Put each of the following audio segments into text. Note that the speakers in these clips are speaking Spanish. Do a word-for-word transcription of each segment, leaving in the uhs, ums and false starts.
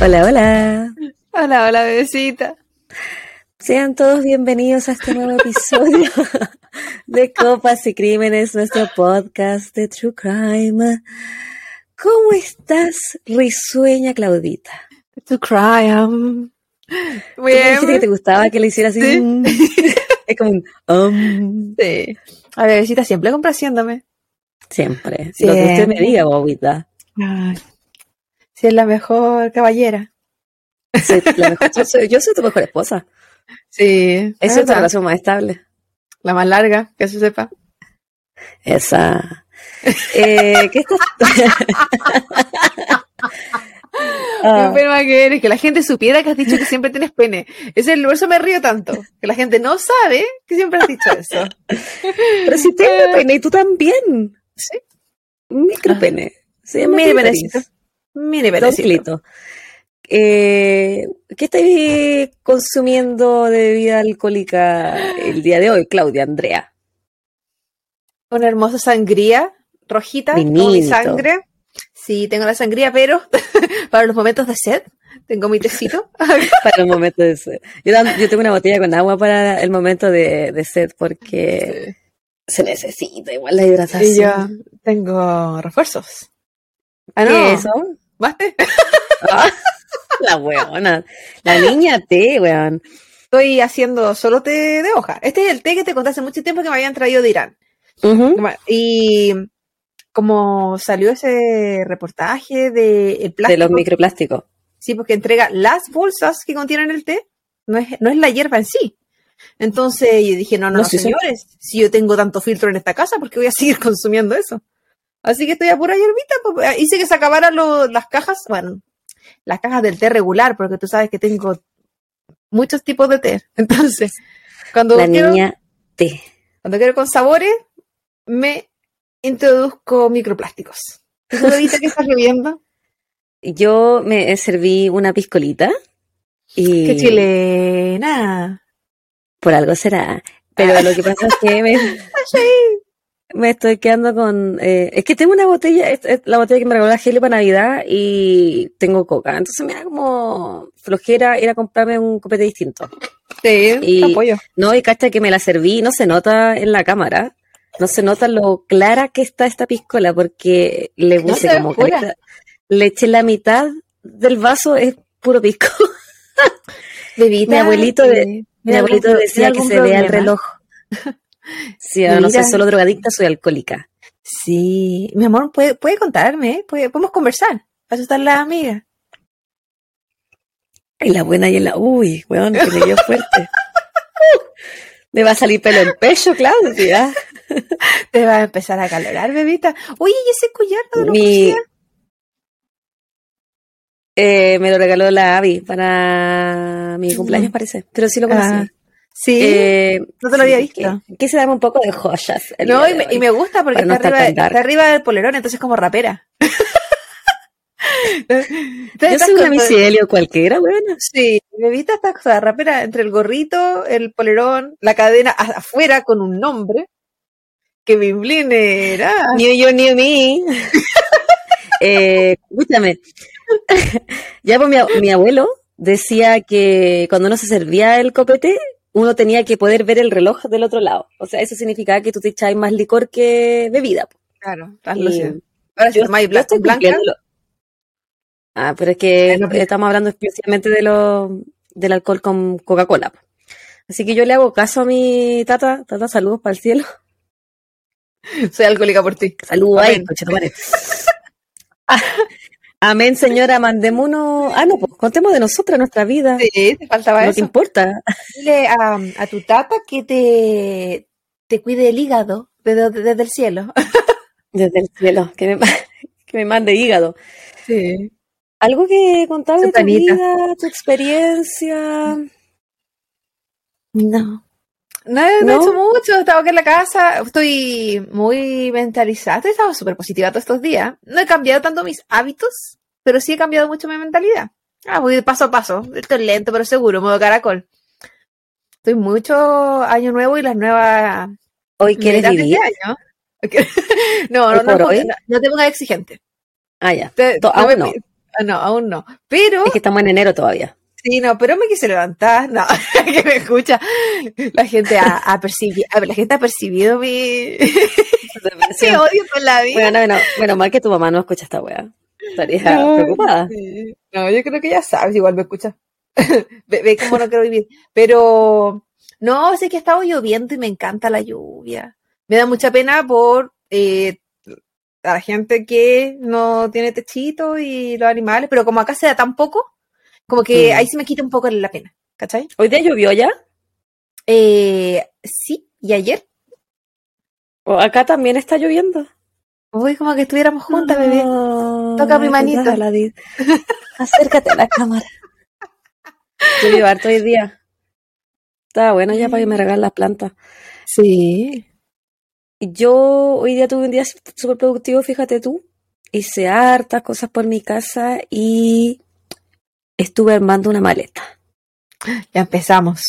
Hola, hola. Hola, hola, bebecita. Sean todos bienvenidos a este nuevo episodio de Copas y Crímenes, nuestro podcast de True Crime. ¿Cómo estás, risueña Claudita? True Crime. Muy bien. Dijiste que te gustaba que le hiciera así. ¿Sí? Un... Es como un... Um. Sí. A ver, bebecita, siempre complaciéndome. Siempre. Lo que usted me diga, bobita. Ay. Si es la mejor caballera. Sí, la mejor, yo, soy, yo soy tu mejor esposa. Sí. Esa es tu relación más estable. La más larga, que se sepa. Esa. eh, ¿Qué estás? ah. Qué enferma que eres, que la gente supiera que has dicho que siempre tienes pene. Ese es el verso me río tanto. Que la gente no sabe que siempre has dicho eso. Pero si tengo pene y tú también. Sí. Micropene. Se llama micropene. Mire, Perecito, eh, ¿qué estáis consumiendo de bebida alcohólica el día de hoy, Claudia, Andrea? Una hermosa sangría rojita, con mi sangre. Sí, tengo la sangría, pero para los momentos de sed, tengo mi tecito. Para los momentos de sed. Yo, yo tengo una botella con agua para el momento de, de sed, porque sí. Se necesita igual la hidratación. Y yo tengo refuerzos. Ah, ¿no? ¿Qué es eso? ¿Baste? Ah, la huevona. La niña té, weón. Estoy haciendo solo té de hoja. Este es el té que te conté hace mucho tiempo que me habían traído de Irán. Uh-huh. Y como salió ese reportaje de el plástico, de los microplásticos. Sí, porque entrega las bolsas que contienen el té. No es, no es la hierba en sí. Entonces yo dije, no, no, no sí, señores. Sí. Si yo tengo tanto filtro en esta casa, ¿por qué voy a seguir consumiendo eso? Así que estoy a pura hierbita. Hice que se acabaran lo, las cajas, bueno, las cajas del té regular, porque tú sabes que tengo muchos tipos de té. Entonces, cuando la quiero, niña té. Cuando quiero con sabores, me introduzco microplásticos. ¿Tú viste que estás bebiendo? Yo me serví una piscolita. Y... ¡Qué chilena! Por algo será. Pero lo que pasa es que me... Me estoy quedando con... Eh, es que tengo una botella, es, es la botella que me regaló la Geli para Navidad y tengo coca. Entonces me da como flojera ir a comprarme un copete distinto. Sí, y, te apoyo. No, y cacha que me la serví, no se nota en la cámara. No se nota lo clara que está esta piscola porque le puse no como... Carita, le eché la mitad del vaso, es puro pisco. Bebita, mi abuelito, de, mi mi abuelito algún, decía que se problema. Vea el reloj. Sí, no, no soy solo drogadicta, soy alcohólica. Sí, mi amor, puede, puede contarme, ¿eh? Puede, podemos conversar, para asustar a la amiga. En la buena y en la... Uy, weón, que me dio fuerte. Me va a salir pelo en pecho, Claudia. Te va a empezar a calorar, bebita. Oye, ¿y ese collar no lo Mi... eh, me lo regaló la Abby para mi cumpleaños, parece. Pero sí lo conocí. Ah. Sí, eh, no te lo sí, había visto. Quise darme un poco de joyas. No, y me, y me gusta porque está, no arriba, está arriba del polerón, entonces como rapera. Yo soy una micelio cualquiera, bueno. Sí, bebita esta cosa, rapera, entre el gorrito, el polerón, la cadena afuera con un nombre. Kevin Blin era. New You, New Me. eh, escúchame. Ya pues mi, mi abuelo decía que cuando uno se servía el copete, uno tenía que poder ver el reloj del otro lado. O sea, eso significaba que tú te echabas más licor que bebida. Claro, estás luciendo. Ahora si tomáis blanca, blanca. Ah, pero es que es estamos hablando especialmente de lo, del alcohol con Coca-Cola. Así que yo le hago caso a mi tata. Tata, saludos para el cielo. Soy alcohólica por ti. Saludos. Amén. Ahí, ah, amén, señora, mandémonos... Ah, no, pues contemos de nosotras nuestra vida. Sí, te faltaba eso. No te importa. Dile a, a tu tata que te, te cuide el hígado desde, desde el cielo. Desde el cielo, que me, que me mande hígado. Sí. ¿Algo que contar de tu vida, tu experiencia? No. No, no, no he hecho mucho, estaba aquí en la casa, estoy muy mentalizada, estaba súper positiva todos estos días. No he cambiado tanto mis hábitos, pero sí he cambiado mucho mi mentalidad. Ah, voy paso a paso, estoy lento pero seguro, modo caracol. Estoy mucho año nuevo y las nuevas... Hoy quieres vivir. Este año. Okay. No, no, no, no, no te pongas exigente. Ah, ya. Te, to, aún no. Me, no, aún no. Pero es que estamos en enero todavía. Sí, no, pero me quise levantar, no, que me escucha. La gente ha, ha percibido, la gente ha percibido mi ese odio con la vida. Bueno, bueno, bueno, mal que tu mamá no escucha esta wea. Estaría no, preocupada. Sí. No, yo creo que ya sabes, igual me escucha. ve, ve cómo no quiero vivir. Pero no, sé que ha estado lloviendo y me encanta la lluvia. Me da mucha pena por eh, la gente que no tiene techito y los animales, pero como acá se da tan poco, como que mm. ahí se me quita un poco la pena, ¿cachai? ¿Hoy día llovió ya? Eh, sí, y ayer. O acá también está lloviendo. Uy, como que estuviéramos juntas, no, bebé. Toca mi manito. Dale, acércate a la cámara. Llovió harto hoy día. Está bueno ya para que me regalen las plantas. Sí. Yo hoy día tuve un día súper productivo, fíjate tú. Hice hartas cosas por mi casa y... estuve armando una maleta. Ya empezamos.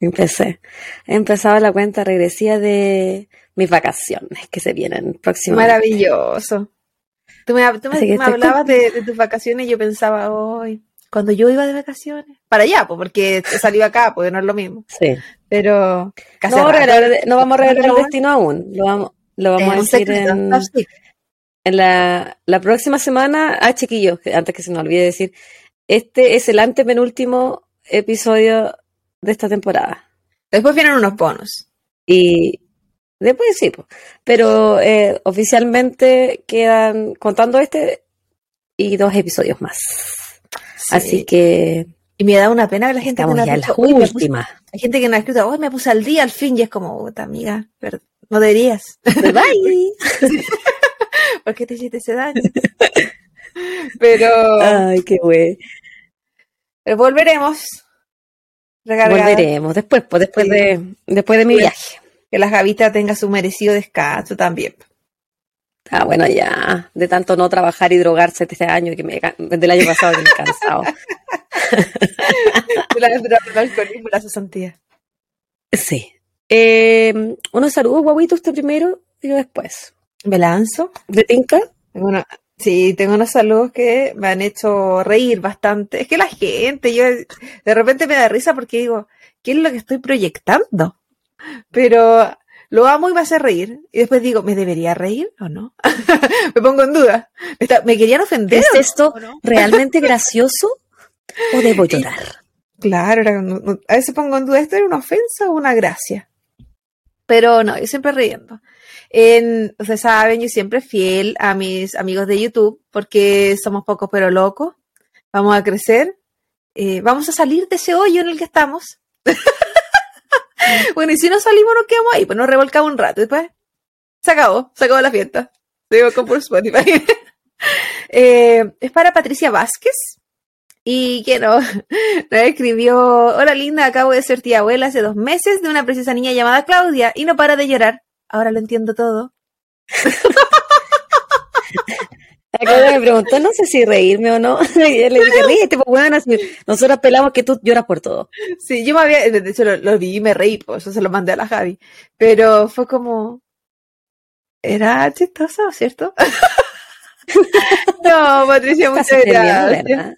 Empecé. Empezaba la cuenta regresiva de mis vacaciones que se vienen próximamente. Maravilloso. Tú me, tú me, me hablabas de, de tus vacaciones y yo pensaba, hoy, cuando yo iba de vacaciones, para allá, pues, porque salí acá, porque no es lo mismo. Sí. Pero... No, vamos regalar, no vamos a revelar el destino aún. Lo vamos, lo vamos a decir en, en la, la próxima semana. Ah, chiquillos, antes que se nos olvide decir... Este es el antepenúltimo episodio de esta temporada. Después vienen unos bonos. Y después sí, pues. Pero eh, oficialmente quedan, contando este, y dos episodios más. Sí. Así que... Y me da una pena que la gente... Estamos ya en las últimas. Hay gente que nos ha escrito, hoy me puse al día al fin, y es como, puta amiga, pero no deberías. Bye, bye. ¿Por qué te hiciste ese daño? Pero... Ay, qué güey. Volveremos. Recargada. Volveremos después, pues, después, sí. de, después de mi pues, viaje. Que la Javita tenga su merecido descanso también. Ah, bueno, ya. De tanto no trabajar y drogarse este año, que me, del año pasado que me he cansado. De la alcoholismo y la cesantía. Sí. Eh, unos saludos, guaguito, usted primero y yo después. ¿Me lanzo? ¿De tinca? Bueno... Sí, tengo unos saludos que me han hecho reír bastante. Es que la gente, yo de repente me da risa porque digo, ¿qué es lo que estoy proyectando? Pero lo amo y me hace reír. Y después digo, ¿me debería reír o no? Me pongo en duda. ¿Me, está, me querían ofender? ¿Es esto no? realmente gracioso o debo llorar? Claro, era, a veces pongo en duda, ¿esto era una ofensa o una gracia? Pero no, yo siempre riendo. En, ustedes saben, yo siempre fiel a mis amigos de YouTube, porque somos pocos pero locos, vamos a crecer, eh, vamos a salir de ese hoyo en el que estamos. Bueno, y si no salimos nos quedamos ahí, pues nos revolcamos un rato y después se acabó, se acabó la fiesta. Digo, con por Spotify. eh, es para Patricia Vázquez. Y que no, nos escribió, hola linda, acabo de ser tía abuela hace dos meses de una preciosa niña llamada Claudia y no para de llorar. Ahora lo entiendo todo. Acá me preguntó, no sé si reírme o no. Y le dije, ríete, pues bueno, nosotros pelamos que tú lloras por todo. Sí, yo me había, de hecho lo, lo vi y me reí, por eso se lo mandé a la Javi. Pero fue como, era chistoso, ¿cierto? No, Patricia, muchas gracias. Bien,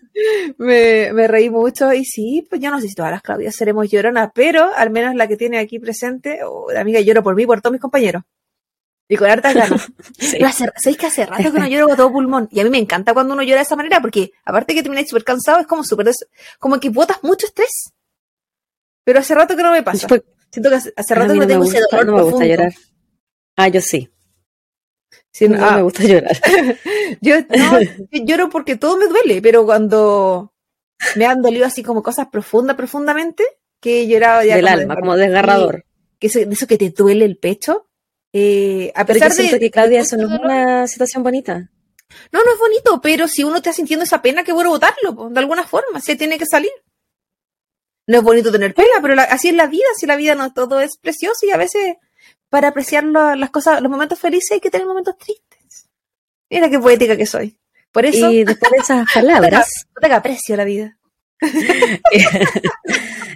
me, me reí mucho y sí, pues yo no sé si todas las Claudias seremos lloronas, pero al menos la que tiene aquí presente, oh, la amiga lloro por mí, por todos mis compañeros. Y con hartas ganas. Sí. ¿Sabéis que hace rato que no lloro con todo pulmón? Y a mí me encanta cuando uno llora de esa manera, porque aparte que termináis súper cansado, es como súper, como que botas mucho estrés. Pero hace rato que no me pasa. Después, siento que hace, hace rato que no, no tengo gusta, ese dolor no me gusta profundo. Llorar. Ah, yo sí. Sí, no, ah, me gusta llorar. Yo no, lloro porque todo me duele, pero cuando me han dolido así como cosas profundas, profundamente, que he llorado ya. Del como alma, de, como desgarrador. Que eso, eso que te duele el pecho. Eh, a pesar pero yo siento de, que, Claudia, de eso no es una situación bonita. No, no es bonito, pero si uno está sintiendo esa pena, que bueno botarlo, de alguna forma, se tiene que salir. No es bonito tener pena, pero la, así es la vida, así la vida no todo es precioso y a veces... Para apreciar lo, las cosas, los momentos felices hay que tener momentos tristes. Mira qué poética que soy. Por eso. Y después de esas palabras. No te aprecio la vida.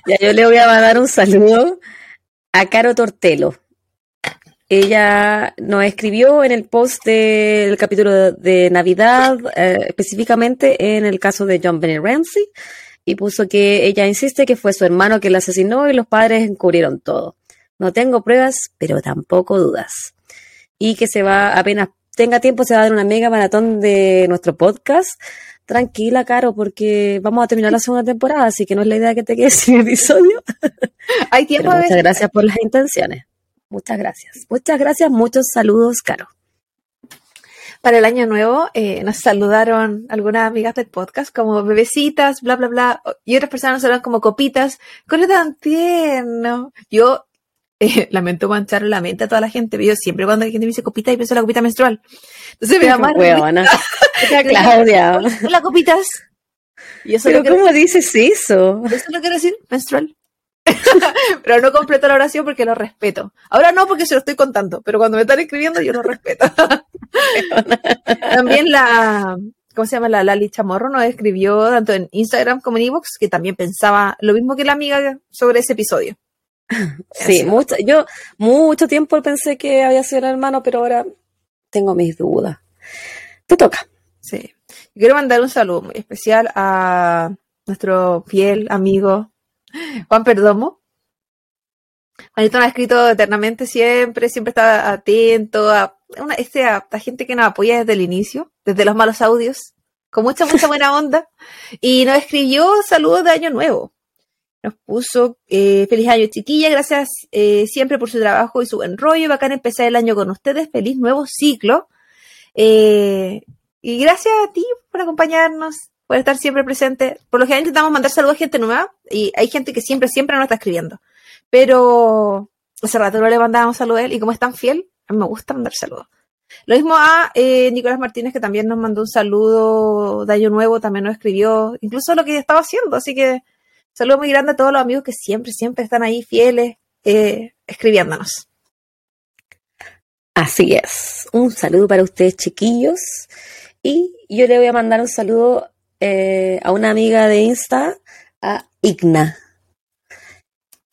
Ya, yo le voy a mandar un saludo a Caro Tortelo. Ella nos escribió en el post del capítulo de, de Navidad, eh, específicamente en el caso de JonBenét Ramsey, y puso que ella insiste que fue su hermano que la asesinó y los padres encubrieron todo. No tengo pruebas, pero tampoco dudas. Y que se va, apenas tenga tiempo, se va a dar una mega maratón de nuestro podcast. Tranquila, Caro, porque vamos a terminar la segunda temporada, así que no es la idea que te quedes sin episodio. Hay tiempo a veces. Muchas gracias por las intenciones. Muchas gracias. Muchas gracias. Muchos saludos, Caro. Para el año nuevo eh, nos saludaron algunas amigas del podcast como bebecitas, bla, bla, bla. Y otras personas nos saludaron como copitas. ¡Con lo tan tierno! Yo eh, lamento manchar la mente a toda la gente. Pero yo siempre cuando la gente me dice copita, y pienso en la copita menstrual. Entonces me llaman. Claudia. Hola, copitas. Yo solo Pero ¿cómo decir, dices eso? Yo solo quiero decir menstrual. Pero no completo la oración porque lo respeto. Ahora no, porque se lo estoy contando, pero cuando me están escribiendo yo lo respeto. También la, ¿cómo se llama? La Lali Chamorro nos escribió tanto en Instagram como en iVoox, que también pensaba lo mismo que la amiga sobre ese episodio. Sí, mucho, yo mucho tiempo pensé que había sido el hermano, pero ahora tengo mis dudas. Te toca. Sí. Quiero mandar un saludo muy especial a nuestro fiel amigo Juan Perdomo. Juanito nos ha escrito eternamente, siempre, siempre está atento a, una, este, a la gente que nos apoya desde el inicio, desde los malos audios, con mucha, mucha buena onda. Y nos escribió saludos de Año Nuevo. Nos puso eh, feliz año, chiquilla, gracias eh, siempre por su trabajo y su buen rollo. Bacán empezar el año con ustedes, feliz nuevo ciclo. Eh, y gracias a ti por acompañarnos, por estar siempre presente. Por lo general intentamos mandar saludos a gente nueva y hay gente que siempre, siempre nos está escribiendo. Pero hace rato no le mandábamos saludos a él y como es tan fiel, a mí me gusta mandar saludos. Lo mismo a eh, Nicolás Martínez, que también nos mandó un saludo de Año Nuevo, también nos escribió, incluso lo que estaba haciendo. Así que saludos muy grandes a todos los amigos que siempre, siempre están ahí fieles eh, escribiéndonos. Así es. Un saludo para ustedes, chiquillos. Y yo le voy a mandar un saludo Eh, a una amiga de Insta, a Igna.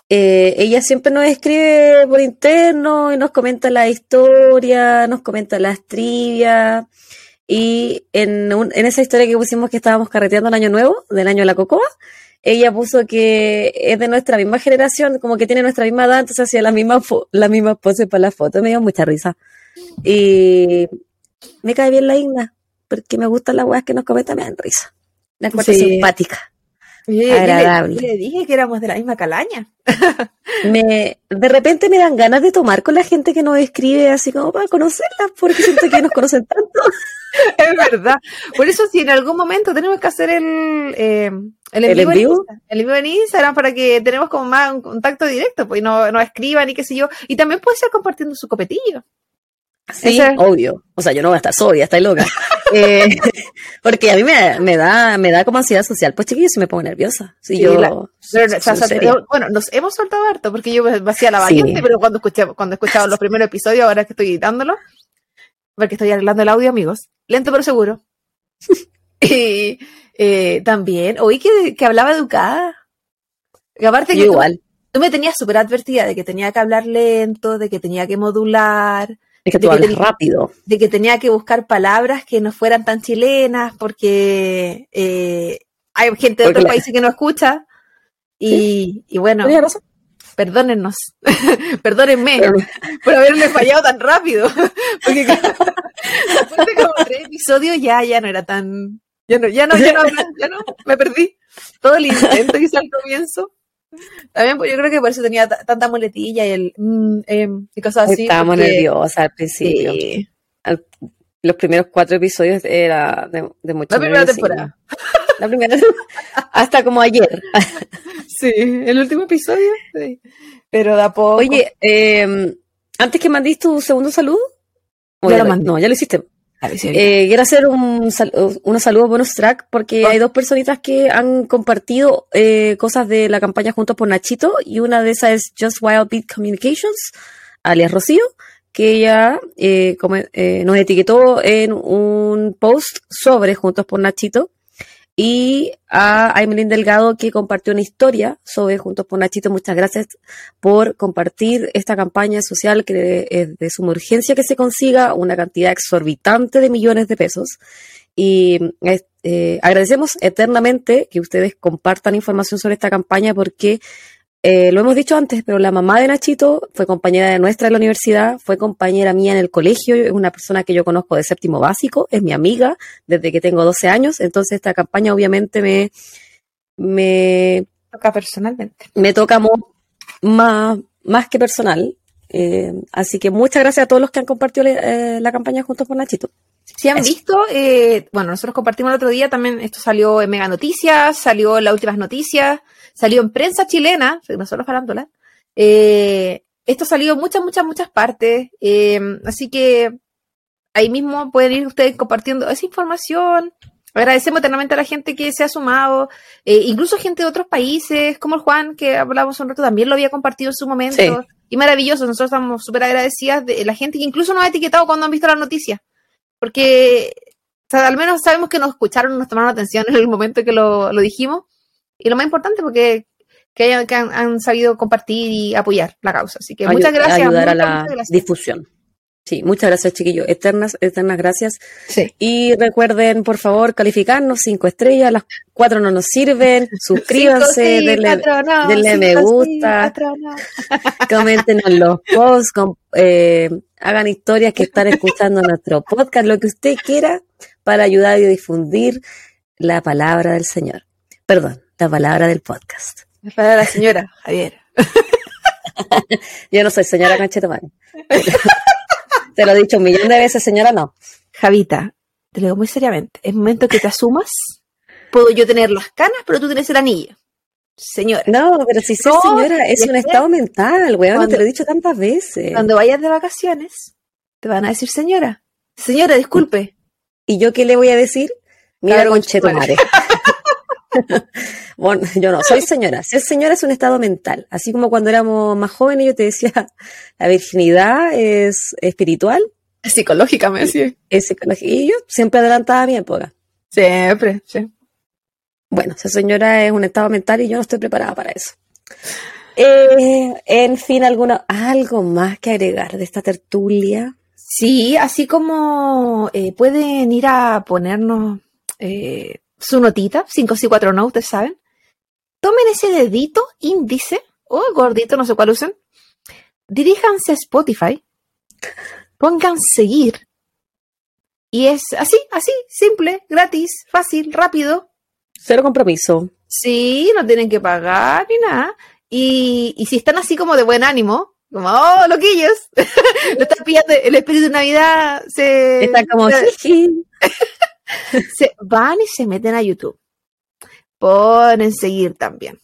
Eh, ella siempre nos escribe por interno y nos comenta la historia, nos comenta las trivias. Y en, un, en esa historia que pusimos que estábamos carreteando el año nuevo, del año de la cocoa, ella puso que es de nuestra misma generación, como que tiene nuestra misma edad, entonces hacía las mismas fo- la misma poses para la foto. Me dio mucha risa. Y me cae bien la Igna, porque me gustan las weas que nos comentan, me dan risa. La encuentro sí. simpática, sí, agradable. Yo le, yo le dije que éramos de la misma calaña. me, de repente me dan ganas de tomar con la gente que nos escribe, así como para conocerla, porque siento que nos conocen tanto. Es verdad. Por eso, si en algún momento tenemos que hacer el, eh, el, ¿El, en vivo? el en vivo en Instagram, para que tenemos como más un contacto directo, pues, y no, no escriban y qué sé yo. Y también puede ser compartiendo su copetillo. Sí, Ese... obvio. O sea, yo no voy a estar sobria, estoy loca. eh, porque a mí me, me da me da como ansiedad social. Pues chiquillos, si me pongo nerviosa. Si sí, yo, la... pero, o sea, so, bueno, nos hemos soltado harto, porque yo me hacía la valiente, sí. pero cuando escuché, cuando escuchaba los primeros episodios, ahora que estoy editándolo, porque estoy arreglando el audio, amigos. Lento pero seguro. y eh, también, oí que, que hablaba educada. Y aparte que igual. Tú, tú me tenías súper advertida de que tenía que hablar lento, de que tenía que modular. Es que tú hablas ten- rápido. De que tenía que buscar palabras que no fueran tan chilenas, porque eh, hay gente de porque otros la... países que no escucha. Y, ¿Sí? y bueno, perdónennos, perdónenme Pero... por haberme fallado tan rápido. Porque después de como tres episodios ya, ya no era tan... Ya no, ya no, ya no, ya no, me perdí. Todo el intento que hice al comienzo. También pues yo creo que por eso tenía t- tanta muletilla y el mm, eh, y cosas así. Estábamos porque... nerviosas al principio. Sí. Al, los primeros cuatro episodios era de, de mucho. La primera temporada. La primera hasta como ayer. Sí, el último episodio. Sí. Pero da poco. Oye, eh, antes que mandís tu segundo saludo. Ya, ya lo mandé. No, ya lo hiciste. Eh, quiero hacer un sal- unos saludos bonus track porque oh. hay dos personitas que han compartido eh, cosas de la campaña Juntos por Nachito y una de esas es Just Wild Beat Communications, alias Rocío, que ella eh, come- eh, nos etiquetó en un post sobre Juntos por Nachito y a Aymelín Delgado, que compartió una historia sobre Juntos por Nachito. Muchas gracias por compartir esta campaña social que es de suma urgencia que se consiga una cantidad exorbitante de millones de pesos. Y eh, agradecemos eternamente que ustedes compartan información sobre esta campaña porque, eh, lo hemos dicho antes, pero la mamá de Nachito fue compañera de nuestra en la universidad, fue compañera mía en el colegio, es una persona que yo conozco de séptimo básico, es mi amiga desde que tengo doce años, entonces esta campaña obviamente me... me toca personalmente. Me toca mo- más, más que personal. Eh, así que muchas gracias a todos los que han compartido le- eh, la campaña Juntos por Nachito. Si han visto, eh, bueno, nosotros compartimos el otro día también, esto salió en Mega Noticias, salió en Las Últimas Noticias, salió en Prensa Chilena, nosotros Farándula, eh, esto salió en muchas, muchas, muchas partes, eh, así que ahí mismo pueden ir ustedes compartiendo esa información. Agradecemos eternamente a la gente que se ha sumado, eh, incluso gente de otros países, como el Juan, que hablábamos un rato, también lo había compartido en su momento, sí. Y maravilloso, nosotros estamos súper agradecidas de la gente que incluso nos ha etiquetado cuando han visto las noticias. Porque o sea, al menos sabemos que nos escucharon, nos tomaron atención en el momento que lo, lo dijimos. Y lo más importante, porque que, hayan, que han, han sabido compartir y apoyar la causa. Así que Ayud- muchas gracias. Ayudar a la difusión. Sí, muchas gracias, chiquillos. Eternas, eternas gracias. Sí. Y recuerden, por favor, calificarnos cinco estrellas. Las cuatro no nos sirven. Suscríbanse, sí, denle, no, denle me gusta. Sí, no. Comenten en los posts, con, eh, hagan historias que están escuchando nuestro podcast, lo que usted quiera para ayudar y difundir la palabra del Señor. Perdón, la palabra del podcast. La palabra de la señora, Javier. Yo no soy señora Canchetomán. Te lo he dicho un millón de veces, señora, no. Javita, te lo digo muy seriamente. Es momento que te asumas. Puedo yo tener las canas, pero tú tienes el anillo. Señora. No, pero si ser no, señora es un estado mental, weón. Cuando, te lo he dicho tantas veces. Cuando vayas de vacaciones, te van a decir señora. Señora, disculpe. ¿Y yo qué le voy a decir? Mira, claro, conchetumare. Bueno, yo no, soy señora. Ser señora es un estado mental. Así como cuando éramos más jóvenes, yo te decía, la virginidad es espiritual. Es psicológica, me decía. Es psicológica. Y yo siempre adelantaba a mi época. Siempre, sí. Bueno, ser señora es un estado mental y yo no estoy preparada para eso. Eh, en fin, alguna, ¿algo más que agregar de esta tertulia? Sí, así como eh, pueden ir a ponernos... Eh, su notita, cinco, seis, cuatro, no, ustedes saben. Tomen ese dedito índice, o oh, gordito, no sé cuál usan. Diríjanse a Spotify. Pongan seguir. Y es así, así, simple, gratis, fácil, rápido. Cero compromiso. Sí, no tienen que pagar ni nada. Y, y si están así como de buen ánimo, como, oh, loquillos, lo están pillando, el espíritu de Navidad se... Está como... Se van y se meten a YouTube. Ponen seguir también.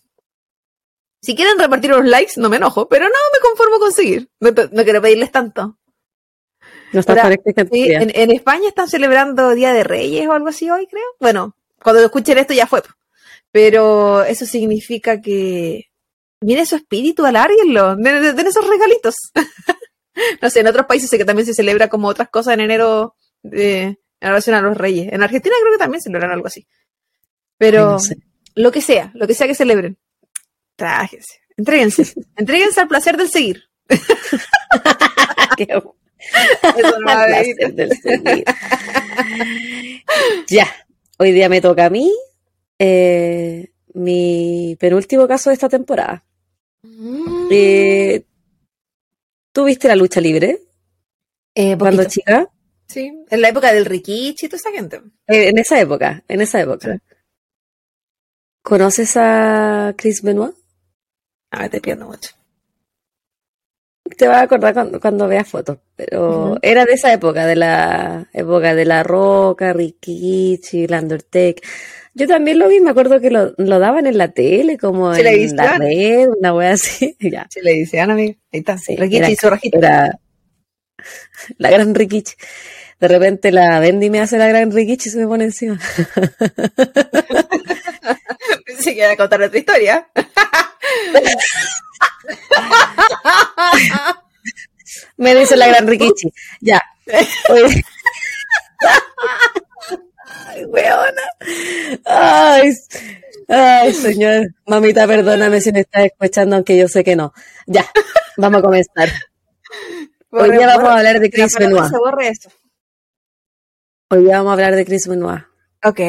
Si quieren repartir los likes, no me enojo, pero no me conformo con seguir. No, no quiero pedirles tanto. No está para, sí, en, en España están celebrando Día de Reyes o algo así hoy, creo. Bueno, cuando escuchen esto ya fue. Pero eso significa que miren su espíritu, alárguenlo. Den, den esos regalitos. No sé, en otros países sé que también se celebra como otras cosas en enero de... en relación a los reyes. En Argentina creo que también celebraron algo así. Pero ay, no sé. Lo que sea, lo que sea que celebren, trájense, entréguense, entréguense al placer del seguir. Qué bueno. Eso no al placer del seguir. Ya, hoy día me toca a mí eh, mi penúltimo caso de esta temporada. Mm. Eh, ¿Tú viste la lucha libre? Eh, ¿Cuando chica? Sí, en la época del Rikichi y toda esa gente. Eh, en esa época, en esa época. Sí. ¿Conoces a Chris Benoit? Ah, te pierdo mucho. Te vas a acordar cuando, cuando veas fotos, pero uh-huh. Era de esa época, de la época de La Roca, Rikichi, la Undertaker. Yo también lo vi, me acuerdo que lo, lo daban en la tele, como en la red, una wea así. Ya. Televisión, amigo. Ahí está, sí, Rikichi y su rojito. Era... La gran Rikichi. De repente la Bendy me hace la gran Rikichi y se me pone encima. Pensé que iba a contar otra historia. Me dice la gran Rikichi. Ya. Ay, weona. Ay, ay, señor. Mamita, perdóname si me estás escuchando, aunque yo sé que no. Ya, vamos a comenzar. Hoy día vamos a hablar de Chris Benoit. Hoy día vamos a hablar de Chris Benoit. Ok.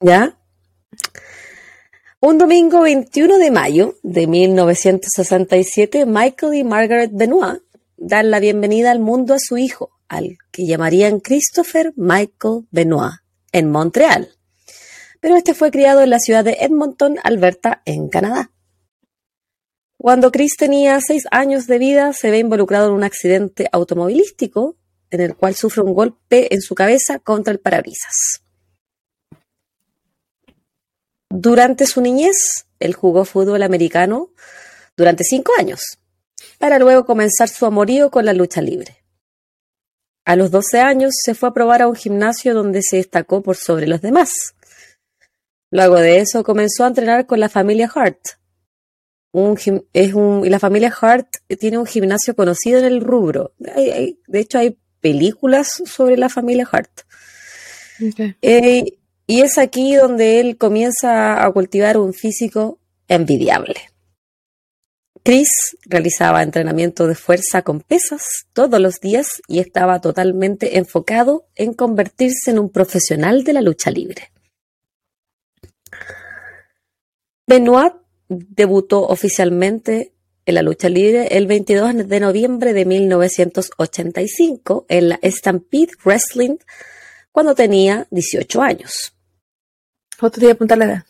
¿Ya? Un domingo veintiuno de mayo de mil novecientos sesenta y siete, Michael y Margaret Benoit dan la bienvenida al mundo a su hijo, al que llamarían Christopher Michael Benoit, en Montreal. Pero este fue criado en la ciudad de Edmonton, Alberta, en Canadá. Cuando Chris tenía seis años de vida, se ve involucrado en un accidente automovilístico en el cual sufre un golpe en su cabeza contra el parabrisas. Durante su niñez, él jugó fútbol americano durante cinco años, para luego comenzar su amorío con la lucha libre. A los doce años se fue a probar a un gimnasio donde se destacó por sobre los demás. Luego de eso comenzó a entrenar con la familia Hart. Un gim- es un, y la familia Hart tiene un gimnasio conocido en el rubro. Hay, hay, de hecho, hay películas sobre la familia Hart. Okay. Eh, Y es aquí donde él comienza a cultivar un físico envidiable. Chris realizaba entrenamiento de fuerza con pesas todos los días y estaba totalmente enfocado en convertirse en un profesional de la lucha libre. Benoit debutó oficialmente en la lucha libre el veintidós de noviembre de mil novecientos ochenta y cinco en la Stampede Wrestling cuando tenía dieciocho años. Otro día apuntar la edad.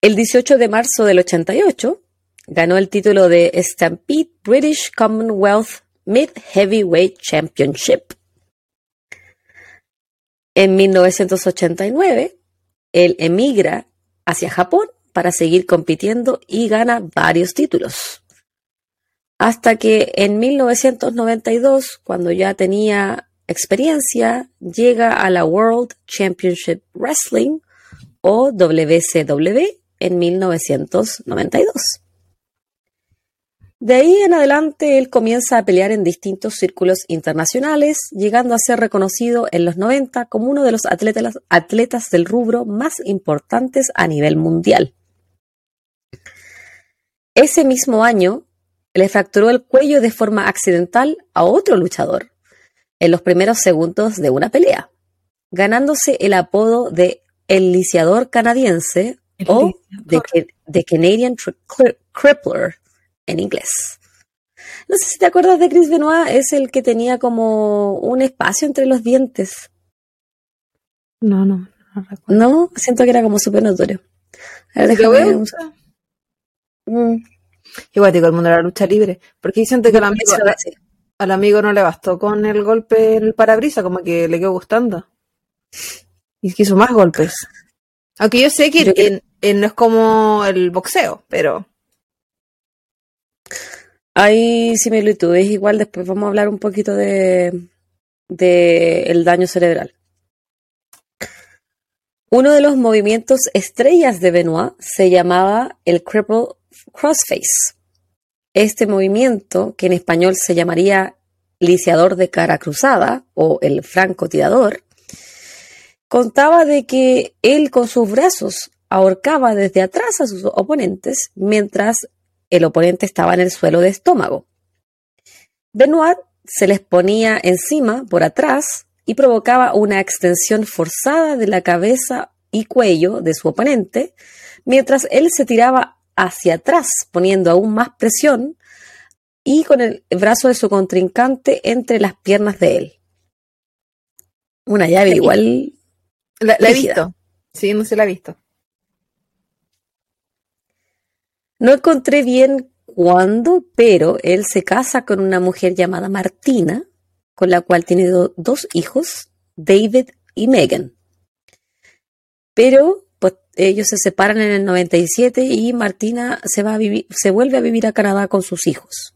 El dieciocho de marzo del ochenta y ocho ganó el título de Stampede British Commonwealth Mid Heavyweight Championship. En mil novecientos ochenta y nueve, él emigra hacia Japón para seguir compitiendo y gana varios títulos. Hasta que en mil novecientos noventa y dos, cuando ya tenía experiencia, llega a la World Championship Wrestling o W C W en mil novecientos noventa y dos. De ahí en adelante él comienza a pelear en distintos círculos internacionales, llegando a ser reconocido en los noventa como uno de los atletas, atletas del rubro más importantes a nivel mundial. Ese mismo año le fracturó el cuello de forma accidental a otro luchador en los primeros segundos de una pelea, ganándose el apodo de el lisiador canadiense o de Canadian Crippler en inglés. No sé si te acuerdas de Chris Benoit, es el que tenía como un espacio entre los dientes. No, no, no recuerdo. No, siento que era como súper notorio. A ver, déjame ver. Mm. Igual digo, el mundo de la lucha libre, porque yo siento que no, la misma... Al amigo no le bastó con el golpe en el parabrisas, como que le quedó gustando. Y quiso más golpes. Aunque yo sé que, yo que... En, en no es como el boxeo, pero... Hay similitudes. Igual después vamos a hablar un poquito de, de el daño cerebral. Uno de los movimientos estrellas de Benoit se llamaba el Cripple Crossface. Este movimiento, que en español se llamaría lisiador de cara cruzada o el francotirador, contaba de que él con sus brazos ahorcaba desde atrás a sus oponentes mientras el oponente estaba en el suelo de estómago. Benoit se les ponía encima por atrás y provocaba una extensión forzada de la cabeza y cuello de su oponente mientras él se tiraba hacia atrás, poniendo aún más presión y con el brazo de su contrincante entre las piernas de él. Una llave sí. Igual... La, la he visto. Sí, no se la he visto. No encontré bien cuándo, pero él se casa con una mujer llamada Martina, con la cual tiene do, dos hijos, David y Megan. Pero... ellos se separan en el noventa y siete y Martina se va a vivir, se vuelve a vivir a Canadá con sus hijos.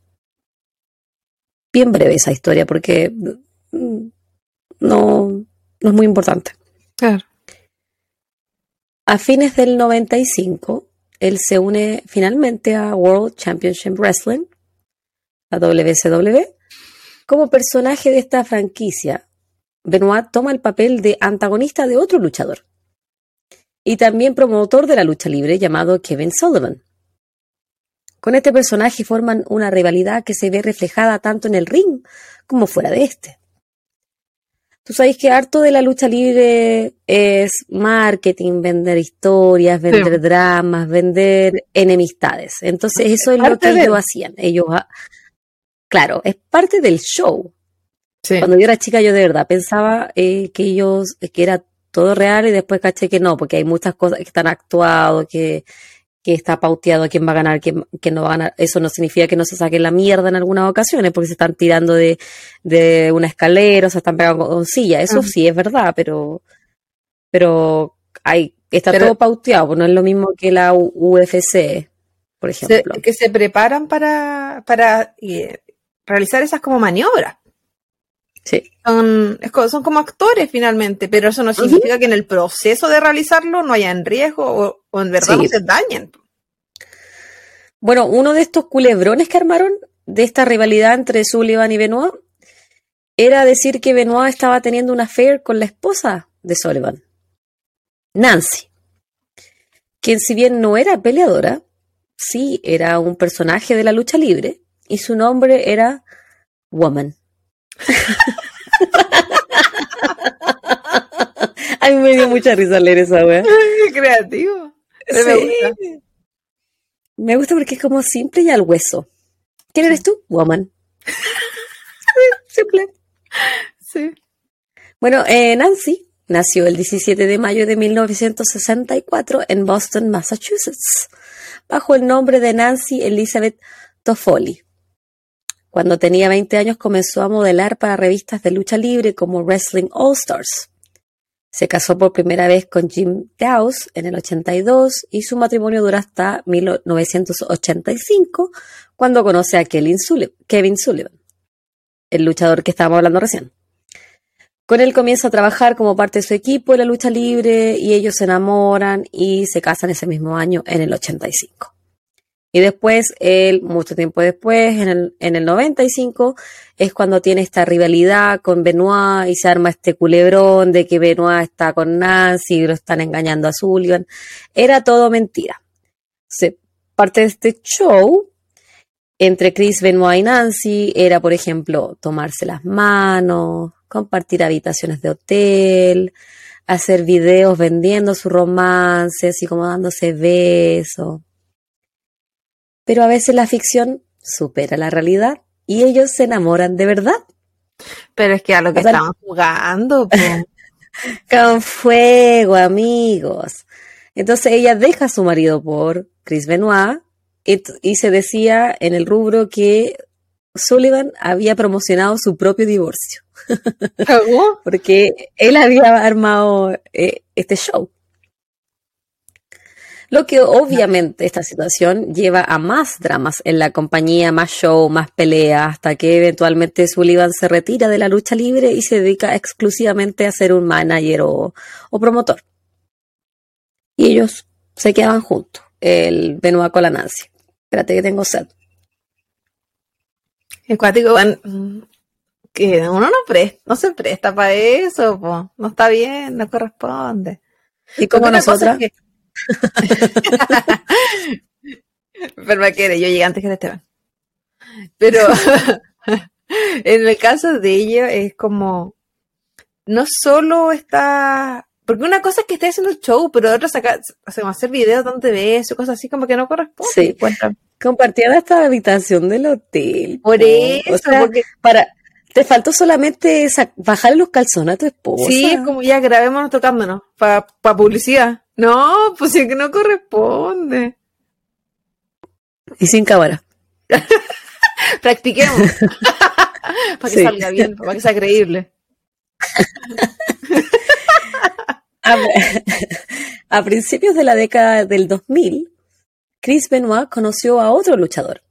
Bien breve esa historia porque no, no es muy importante. Claro. A fines del noventa y cinco, él se une finalmente a World Championship Wrestling, la W C W, como personaje de esta franquicia, Benoit toma el papel de antagonista de otro luchador y también promotor de la lucha libre llamado Kevin Sullivan. Con este personaje forman una rivalidad que se ve reflejada tanto en el ring como fuera de este. Tú sabes que harto de la lucha libre es marketing, vender historias, vender sí. dramas, vender enemistades. Entonces eso es parte lo que de... ellos hacían. Ellos, claro, es parte del show. Sí. Cuando yo era chica yo de verdad pensaba eh, que ellos, que era todo real y después caché que no, porque hay muchas cosas que están actuadas, que... que está pauteado quién va a ganar, quién, quién no va a ganar. Eso no significa que no se saquen la mierda en algunas ocasiones, porque se están tirando de, de una escalera, o se están pegando con silla. Eso uh-huh. sí es verdad, pero pero hay está pero, todo pauteado, no es lo mismo que la U F C, por ejemplo. Se, que se preparan para, para eh, realizar esas como maniobras. Sí. Son, son como actores finalmente, pero eso no significa uh-huh. que en el proceso de realizarlo no haya en riesgo o, o en verdad sí. no se dañen. Bueno, uno de estos culebrones que armaron de esta rivalidad entre Sullivan y Benoit era decir que Benoit estaba teniendo una affair con la esposa de Sullivan, Nancy, quien si bien no era peleadora, sí era un personaje de la lucha libre y su nombre era Woman. A mí me dio mucha risa leer esa wea. Qué creativo. Sí. Me gusta. Me gusta porque es como simple y al hueso. ¿Quién eres tú? Woman. Simple. Sí. Bueno, eh, Nancy nació el diecisiete de mayo de mil novecientos sesenta y cuatro en Boston, Massachusetts, bajo el nombre de Nancy Elizabeth Toffoli. Cuando tenía veinte años comenzó a modelar para revistas de lucha libre como Wrestling All Stars. Se casó por primera vez con Jim Dawes en el ochenta y dos y su matrimonio dura hasta mil novecientos ochenta y cinco, cuando conoce a Kevin Sullivan, el luchador que estábamos hablando recién. Con él comienza a trabajar como parte de su equipo de la lucha libre y ellos se enamoran y se casan ese mismo año en el ochenta y cinco. Y después, él, mucho tiempo después, en el, en el noventa y cinco, es cuando tiene esta rivalidad con Benoit y se arma este culebrón de que Benoit está con Nancy y lo están engañando a Sullivan. Era todo mentira. Se, parte de este show entre Chris Benoit y Nancy era, por ejemplo, tomarse las manos, compartir habitaciones de hotel, hacer videos vendiendo su romance, así como dándose besos. Pero a veces la ficción supera la realidad y ellos se enamoran de verdad. Pero es que a lo que o sea, estamos jugando. Pues. Con fuego, amigos. Entonces ella deja a su marido por Chris Benoit y, y se decía en el rubro que Sullivan había promocionado su propio divorcio. ¿Cómo? Porque él había armado eh, este show. Lo que obviamente esta situación lleva a más dramas en la compañía, más show, más peleas, hasta que eventualmente Sullivan se retira de la lucha libre y se dedica exclusivamente a ser un manager o, o promotor. Y ellos se quedaban juntos, el Benoit con la Nancy. Espérate que tengo sed. El cuático, que uno no, presta, no se presta para eso, po. No está bien, no corresponde. Y como nosotras... Pero me quiere, yo llegué antes que Esteban. Pero en el caso de ella es como no solo está, porque una cosa es que esté haciendo el show, pero otra saca, o sea, hacer videos donde ves o cosas así como que no corresponde. Sí, compartían hasta la habitación del hotel. Por eso, o sea, porque para te faltó solamente sac- bajar los calzones a tu esposa. Sí, es como ya grabémonos tocándonos para pa publicidad. No, pues es que no corresponde. Y sin cámara. Practiquemos. Para que sí. salga bien, para que sea creíble. a, a principios de la década del dos mil, Chris Benoit conoció a otro luchador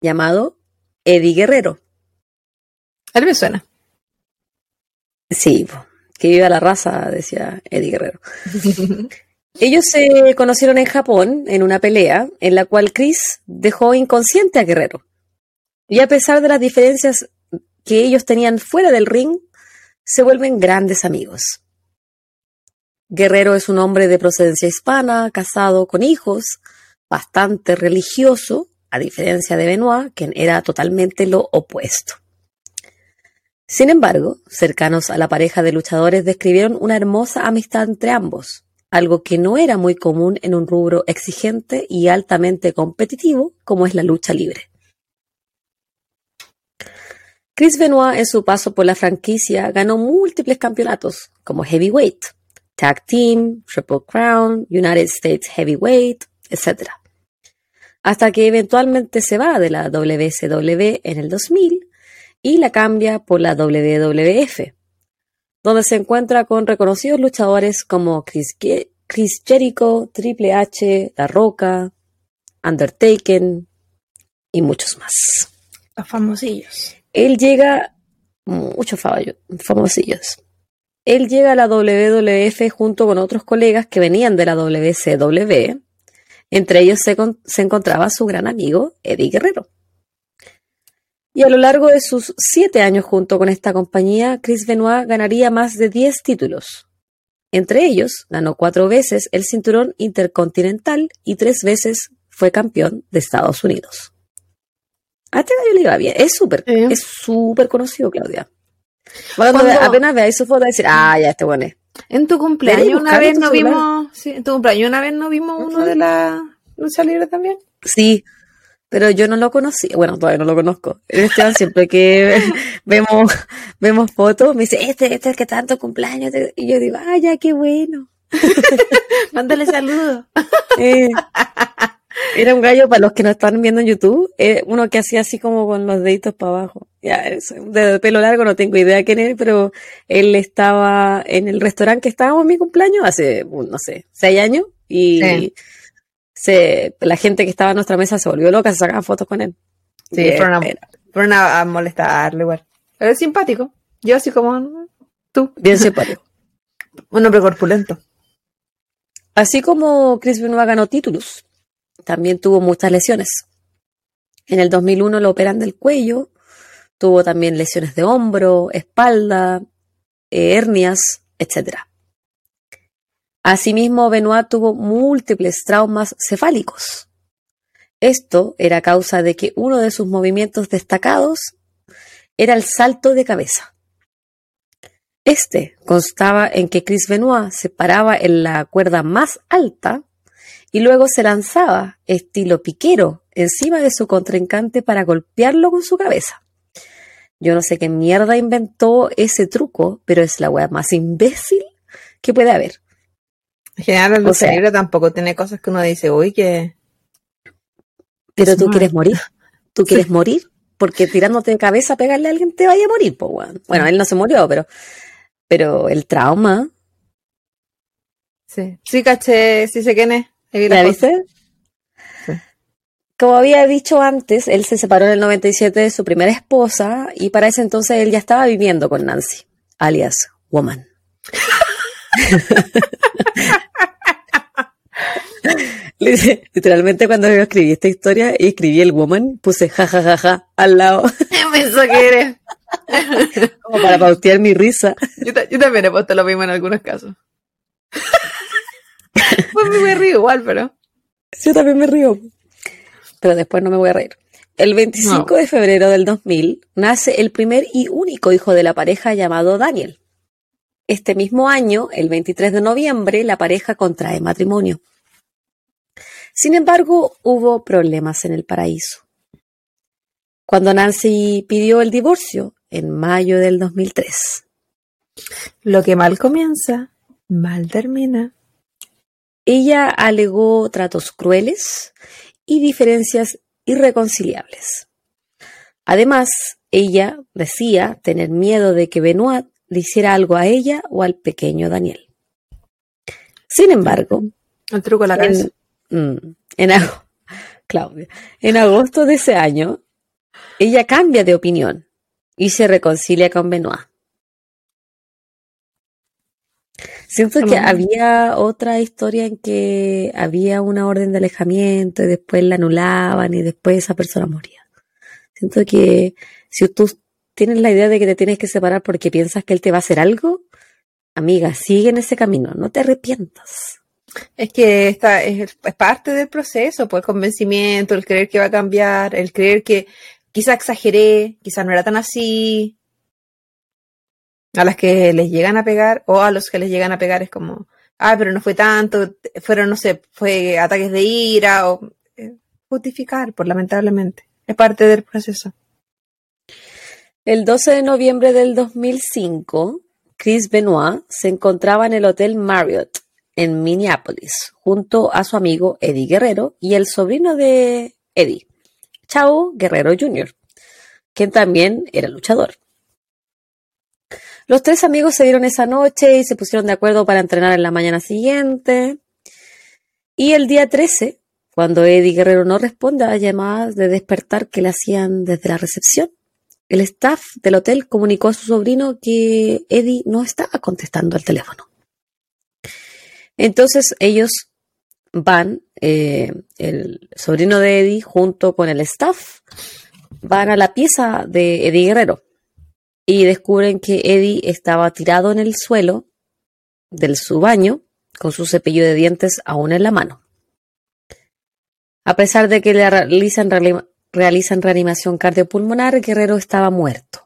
llamado Eddie Guerrero. A él me suena. Sí, pues. Que viva la raza, decía Eddie Guerrero. Ellos se conocieron en Japón en una pelea en la cual Chris dejó inconsciente a Guerrero. Y a pesar de las diferencias que ellos tenían fuera del ring, se vuelven grandes amigos. Guerrero es un hombre de procedencia hispana, casado, con hijos, bastante religioso, a diferencia de Benoit, quien era totalmente lo opuesto. Sin embargo, cercanos a la pareja de luchadores describieron una hermosa amistad entre ambos, algo que no era muy común en un rubro exigente y altamente competitivo como es la lucha libre. Chris Benoit, en su paso por la franquicia, ganó múltiples campeonatos como Heavyweight, Tag Team, Triple Crown, United States Heavyweight, etcétera. Hasta que eventualmente se va de la W C W en el dos mil y la cambia por la W W F, donde se encuentra con reconocidos luchadores como Chris, Ge- Chris Jericho, Triple H, La Roca, Undertaken y muchos más. Los famosillos. Él llega, muchos famosillos. Él llega a la W W F junto con otros colegas que venían de la W C W. Entre ellos se, con- se encontraba su gran amigo Eddie Guerrero. Y a lo largo de sus siete años junto con esta compañía, Chris Benoit ganaría más de diez títulos. Entre ellos, ganó cuatro veces el cinturón intercontinental y tres veces fue campeón de Estados Unidos. A este gallo le iba bien. Es súper, ¿Eh? es súper conocido, Claudia. Bueno, cuando apenas veáis su foto, decir, ah, ya, este bueno es. En tu cumpleaños una vez no vimos, sí, en tu cumpleaños una vez no vimos uno uh-huh. de la lucha libre también. Sí. Pero yo no lo conocí, bueno, todavía no lo conozco. Esteban siempre que vemos vemos fotos, me dice, este, este es el que tanto cumpleaños. Y yo digo, ay, ya, qué bueno. Mándale saludos. Eh, era un gallo, para los que no están viendo en YouTube, eh, uno que hacía así como con los deditos para abajo. Ya, es, de pelo largo, no tengo idea quién es, pero él estaba en el restaurante que estábamos en mi cumpleaños hace, no sé, seis años. Y... Sí. Se, la gente que estaba en nuestra mesa se volvió loca, se sacaban fotos con él. Sí, fueron a, fueron a molestarle igual. Pero es simpático. Yo así como tú. Bien simpático. Un hombre corpulento. Así como Chris Benoit ganó títulos, también tuvo muchas lesiones. En el dos mil uno lo operan del cuello, tuvo también lesiones de hombro, espalda, hernias, etcétera. Asimismo, Benoit tuvo múltiples traumas cefálicos. Esto era causa de que uno de sus movimientos destacados era el salto de cabeza. Este constaba en que Chris Benoit se paraba en la cuerda más alta y luego se lanzaba, estilo piquero, encima de su contrincante para golpearlo con su cabeza. Yo no sé qué mierda inventó ese truco, pero es la wea más imbécil que puede haber. En general, el lucha libre tampoco tiene cosas que uno dice, uy, que... Pero tú mal. quieres morir. Tú quieres sí. morir porque tirándote de cabeza a pegarle a alguien te vaya a morir, po, bueno. bueno, él no se murió, pero... Pero el trauma... Sí, sí, caché, sí sé quién es. ¿La viste? Sí. Como había dicho antes, él se separó en el noventa y siete de su primera esposa y para ese entonces él ya estaba viviendo con Nancy, alias Woman. Literalmente cuando yo escribí esta historia y escribí el woman, puse jajajaja ja, ja, ja, al lado. Eso que eres. Como para pautear mi risa. Yo, ta- yo también he puesto lo mismo en algunos casos. Pues me río igual, pero... Yo también me río. Pero después no me voy a reír. El veinticinco no. de febrero del dos mil nace el primer y único hijo de la pareja llamado Daniel. Este mismo año, el veintitrés de noviembre, la pareja contrae matrimonio. Sin embargo, hubo problemas en el paraíso. Cuando Nancy pidió el divorcio, en mayo del dos mil tres. Lo que mal comienza, mal termina. Ella alegó tratos crueles y diferencias irreconciliables. Además, ella decía tener miedo de que Benoit le hiciera algo a ella o al pequeño Daniel. Sin embargo... El truco de la cabeza. En, en, ag- Claudia, en agosto de ese año, ella cambia de opinión y se reconcilia con Benoit. Siento que había otra historia en que había una orden de alejamiento y después la anulaban y después esa persona moría. Siento que si tú tienes la idea de que te tienes que separar porque piensas que él te va a hacer algo, amiga, sigue en ese camino, no te arrepientas. Es que esta es, es parte del proceso, pues el convencimiento, el creer que va a cambiar, el creer que quizá exageré, quizá no era tan así. A las que les llegan a pegar, o a los que les llegan a pegar es como, ay, pero no fue tanto, fueron, no sé, fue ataques de ira, o eh, justificar, pues lamentablemente, es parte del proceso. El doce de noviembre del dos mil cinco, Chris Benoit se encontraba en el Hotel Marriott, en Minneapolis, junto a su amigo Eddie Guerrero y el sobrino de Eddie, Chavo Guerrero junior, quien también era luchador. Los tres amigos se vieron esa noche y se pusieron de acuerdo para entrenar en la mañana siguiente. Y el día trece, cuando Eddie Guerrero no responde a las llamadas de despertar que le hacían desde la recepción, el staff del hotel comunicó a su sobrino que Eddie no estaba contestando el teléfono. Entonces ellos van, eh, el sobrino de Eddie junto con el staff, van a la pieza de Eddie Guerrero y descubren que Eddie estaba tirado en el suelo del su baño con su cepillo de dientes aún en la mano. A pesar de que le realizan, realizan reanimación cardiopulmonar, Guerrero estaba muerto.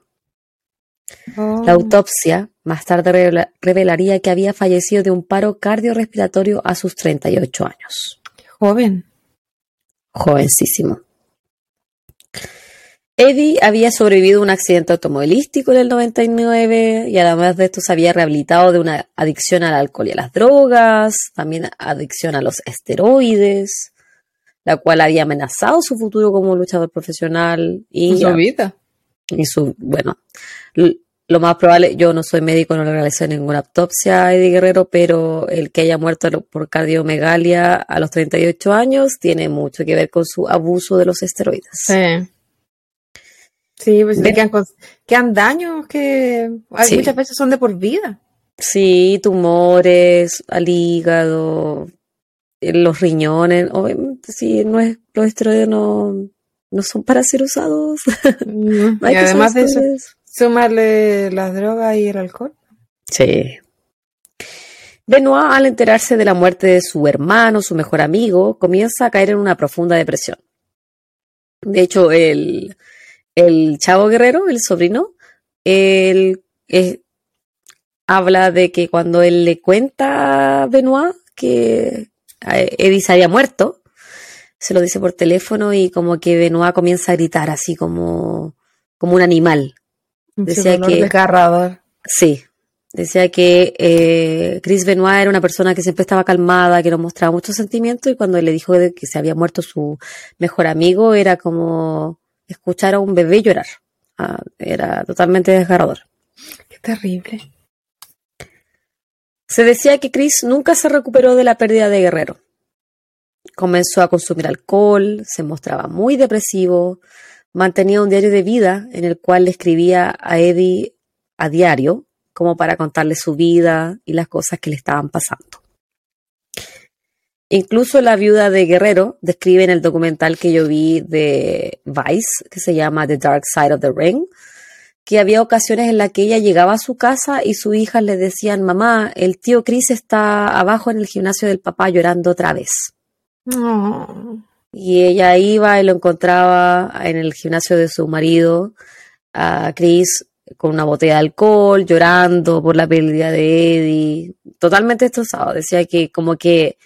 Oh. La autopsia más tarde revelaría que había fallecido de un paro cardiorrespiratorio a sus treinta y ocho años. Joven. Jovencísimo. Eddie había sobrevivido a un accidente automovilístico en el noventa y nueve y además de esto se había rehabilitado de una adicción al alcohol y a las drogas, también adicción a los esteroides, la cual había amenazado su futuro como luchador profesional. Y su vida. Y su, bueno, lo más probable, yo no soy médico, no le realicé ninguna autopsia a Eddie Guerrero, pero el que haya muerto por cardiomegalia a los treinta y ocho años tiene mucho que ver con su abuso de los esteroides. Sí. Sí, pues quedan, quedan daños que hay, sí. Muchas veces son de por vida. Sí, tumores al hígado, los riñones, obviamente, sí, no es, los esteroides no, no son para ser usados. No, no hay y que además de eso, sumarle las drogas y el alcohol. Sí. Benoit, al enterarse de la muerte de su hermano, su mejor amigo, comienza a caer en una profunda depresión. De hecho, el... El Chavo Guerrero, el sobrino, él eh, habla de que cuando él le cuenta a Benoit que Eddie se había muerto, se lo dice por teléfono y como que Benoit comienza a gritar así como, como un animal. Decía que, desgarrador. Sí, decía que eh, Chris Benoit era una persona que siempre estaba calmada, que no mostraba mucho sentimiento y cuando él le dijo que se había muerto su mejor amigo era como... escuchar a un bebé llorar. Ah, era totalmente desgarrador. Qué terrible. Se decía que Chris nunca se recuperó de la pérdida de Guerrero. Comenzó a consumir alcohol, se mostraba muy depresivo, mantenía un diario de vida en el cual le escribía a Eddie a diario, como para contarle su vida y las cosas que le estaban pasando. Incluso la viuda de Guerrero describe en el documental que yo vi de Vice, que se llama The Dark Side of the Ring, que había ocasiones en las que ella llegaba a su casa y sus hijas le decían, mamá, el tío Chris está abajo en el gimnasio del papá llorando otra vez. Oh. Y ella iba y lo encontraba en el gimnasio de su marido, a Chris, con una botella de alcohol, llorando por la pérdida de Eddie, totalmente destrozado. Decía que como que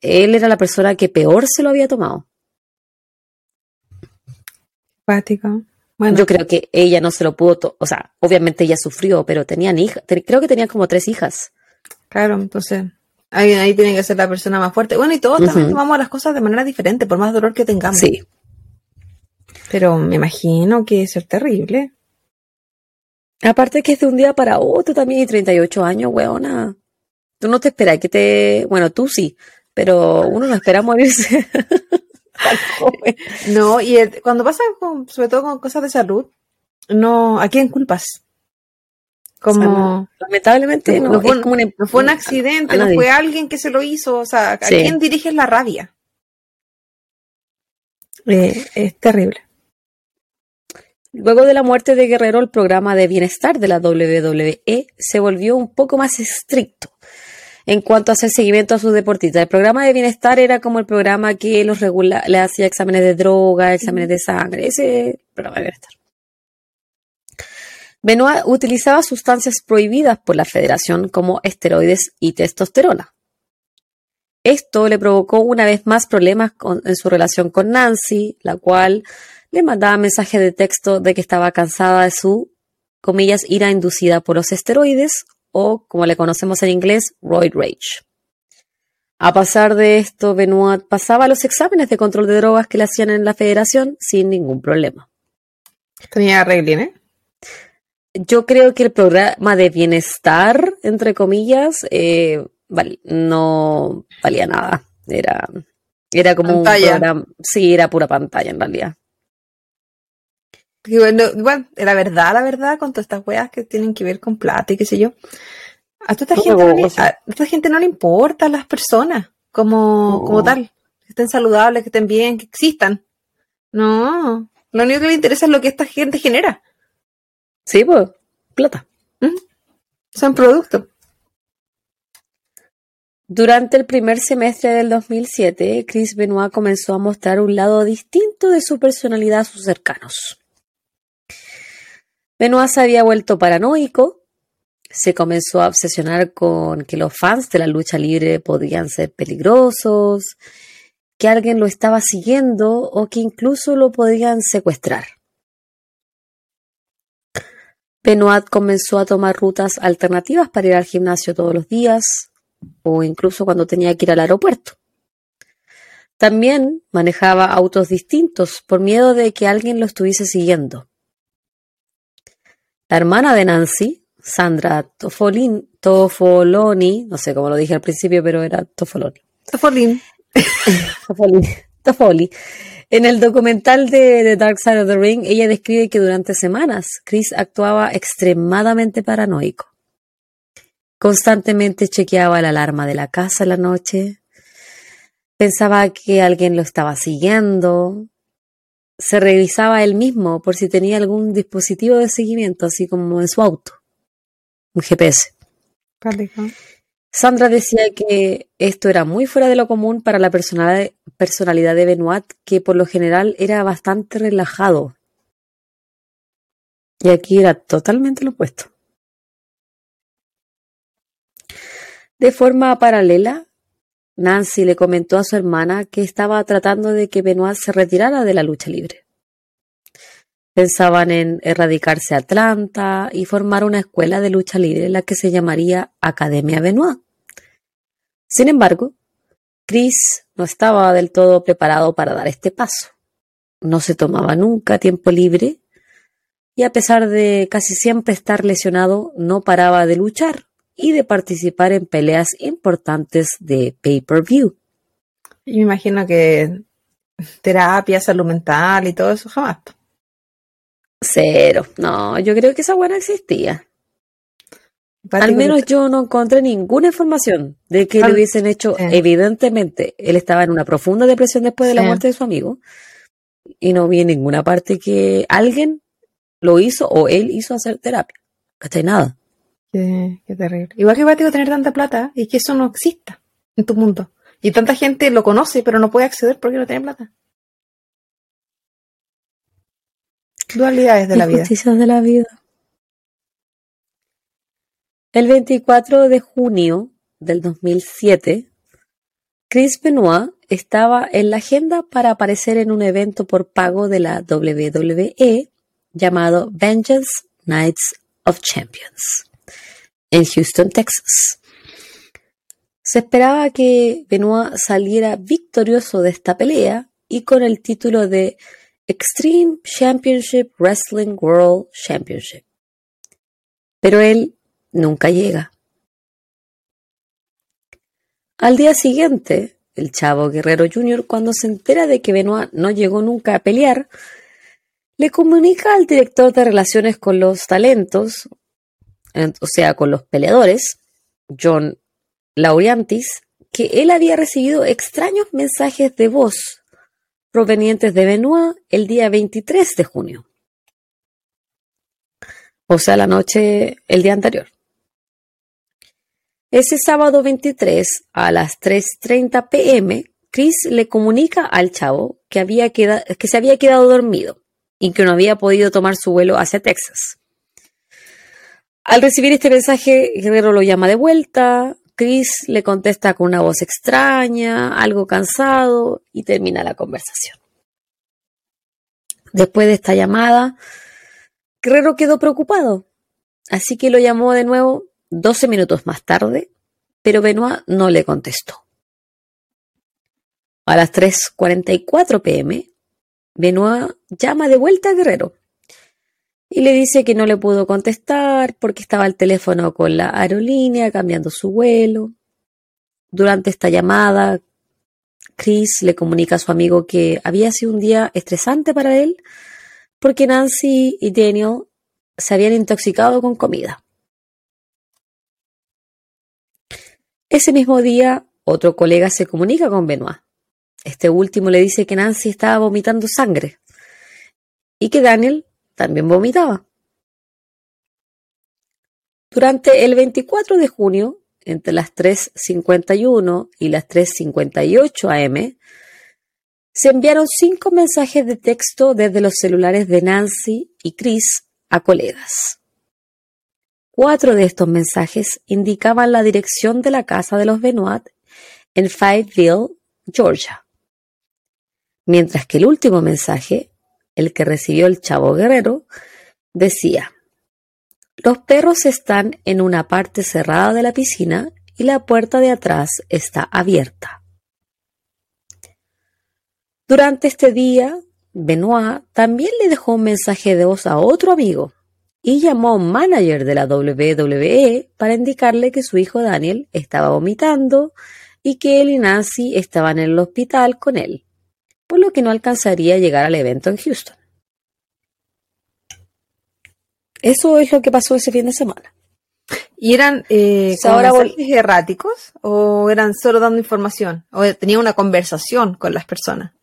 él era la persona que peor se lo había tomado. Simpático. Bueno. Yo creo que ella no se lo pudo... To- o sea, obviamente ella sufrió, pero tenían hijas. Te- creo que tenían como tres hijas. Claro, entonces... Ahí, ahí tiene que ser la persona más fuerte. Bueno, y todos también uh-huh. tomamos las cosas de manera diferente, por más dolor que tengamos. Sí. Pero me imagino que es terrible. Aparte que es de un día para otro también, y treinta y ocho años, weona. Tú no te esperas que te... Bueno, tú sí... Pero uno no espera morirse. No, y el, cuando pasa, con, sobre todo con cosas de salud, no, ¿a quién culpas? Como, o sea, no, lamentablemente no, no, fue, como un, no fue un accidente, a, a no nadie. Fue alguien que se lo hizo. O sea, ¿a sí. quién diriges la rabia? Eh, es terrible. Luego de la muerte de Guerrero, el programa de bienestar de la doble u doble u E se volvió un poco más estricto en cuanto a hacer seguimiento a sus deportistas. El programa de bienestar era como el programa que los regula, le hacía exámenes de droga, exámenes de sangre, ese programa de bienestar. Benoit utilizaba sustancias prohibidas por la federación como esteroides y testosterona. Esto le provocó una vez más problemas con, en su relación con Nancy, la cual le mandaba mensajes de texto de que estaba cansada de su, comillas, ira inducida por los esteroides, o como le conocemos en inglés, roid rage. A pasar de esto, Benoit pasaba los exámenes de control de drogas que le hacían en la federación sin ningún problema. ¿Tenía arreglín, eh? Yo creo que el programa de bienestar, entre comillas, eh, vale, no valía nada. Era, era como pantalla. Un programa... Sí, era pura pantalla en realidad. Bueno, bueno, la verdad, la verdad, con todas estas weas que tienen que ver con plata y qué sé yo, a toda esta, no, gente, no le, a esta gente no le importa a las personas como, no. como tal. Que estén saludables, que estén bien, que existan. No, lo único que le interesa es lo que esta gente genera. Sí, pues, plata. ¿Mm? Son productos. Durante el primer semestre del dos mil siete, Chris Benoit comenzó a mostrar un lado distinto de su personalidad a sus cercanos. Benoit se había vuelto paranoico, se comenzó a obsesionar con que los fans de la lucha libre podían ser peligrosos, que alguien lo estaba siguiendo o que incluso lo podían secuestrar. Benoit comenzó a tomar rutas alternativas para ir al gimnasio todos los días o incluso cuando tenía que ir al aeropuerto. También manejaba autos distintos por miedo de que alguien lo estuviese siguiendo. La hermana de Nancy, Sandra Toffolin, Toffoloni, no sé cómo lo dije al principio, pero era Toffoloni. Toffolin. Toffolin. Toffoli. En el documental de The Dark Side of the Ring, ella describe que durante semanas Chris actuaba extremadamente paranoico. Constantemente chequeaba la alarma de la casa en la noche, pensaba que alguien lo estaba siguiendo, se revisaba él mismo por si tenía algún dispositivo de seguimiento, así como en su auto, un G P S. Vale, ¿no? Sandra decía que esto era muy fuera de lo común para la personalidad de Benoit, que por lo general era bastante relajado. Y aquí era totalmente lo opuesto. De forma paralela, Nancy le comentó a su hermana que estaba tratando de que Benoit se retirara de la lucha libre. Pensaban en erradicarse a Atlanta y formar una escuela de lucha libre, la que se llamaría Academia Benoit. Sin embargo, Chris no estaba del todo preparado para dar este paso. No se tomaba nunca tiempo libre y a pesar de casi siempre estar lesionado, no paraba de luchar y de participar en peleas importantes de pay-per-view. Yo me imagino que terapia, salud mental y todo eso jamás. Cero. No, yo creo que esa buena existía. Al menos yo no encontré ninguna información de que ah, le hubiesen hecho. Sí. Evidentemente, él estaba en una profunda depresión después de sí. la muerte de su amigo y no vi en ninguna parte que alguien lo hizo o él hizo hacer terapia. Hasta ahí nada. Qué, qué terrible. Igual que bático tener tanta plata y que eso no exista en tu mundo. Y tanta gente lo conoce, pero no puede acceder porque no tiene plata. Dualidades de la vida. Injusticias de la vida. El veinticuatro de junio del dos mil siete, Chris Benoit estaba en la agenda para aparecer en un evento por pago de la doble u doble u E llamado Vengeance Nights of Champions en Houston, Texas. Se esperaba que Benoit saliera victorioso de esta pelea y con el título de Extreme Championship Wrestling World Championship. Pero él nunca llega. Al día siguiente, el Chavo Guerrero junior, cuando se entera de que Benoit no llegó nunca a pelear, le comunica al director de relaciones con los talentos, o sea, con los peleadores, John Laureantis, que él había recibido extraños mensajes de voz provenientes de Benoit el día veintitrés de junio. o sea, la noche, el día anterior. Ese sábado veintitrés a las tres treinta pe eme, Chris le comunica al Chavo que, había quedado, que se había quedado dormido y que no había podido tomar su vuelo hacia Texas. Al recibir este mensaje, Guerrero lo llama de vuelta. Chris le contesta con una voz extraña, algo cansado, y termina la conversación. Después de esta llamada, Guerrero quedó preocupado, así que lo llamó de nuevo doce minutos más tarde, pero Benoit no le contestó. A las tres cuarenta y cuatro pe eme, Benoit llama de vuelta a Guerrero y le dice que no le pudo contestar porque estaba al teléfono con la aerolínea cambiando su vuelo. Durante esta llamada, Chris le comunica a su amigo que había sido un día estresante para él porque Nancy y Daniel se habían intoxicado con comida. Ese mismo día, otro colega se comunica con Benoit. Este último le dice que Nancy estaba vomitando sangre y que Daniel también vomitaba. Durante el veinticuatro de junio, entre las tres cincuenta y uno y las tres cincuenta y ocho a eme, se enviaron cinco mensajes de texto desde los celulares de Nancy y Chris a colegas. Cuatro de estos mensajes indicaban la dirección de la casa de los Benoit en Fayetteville, Georgia, mientras que el último mensaje, el que recibió el Chavo Guerrero, decía: los perros están en una parte cerrada de la piscina y la puerta de atrás está abierta. Durante este día, Benoit también le dejó un mensaje de voz a otro amigo y llamó a un manager de la doble u doble u e para indicarle que su hijo Daniel estaba vomitando y que él y Nancy estaban en el hospital con él, por lo que no alcanzaría a llegar al evento en Houston. Eso es lo que pasó ese fin de semana. ¿Y eran eh, o sea, ahora mensajes erráticos o eran solo dando información? ¿O tenía una conversación con las personas?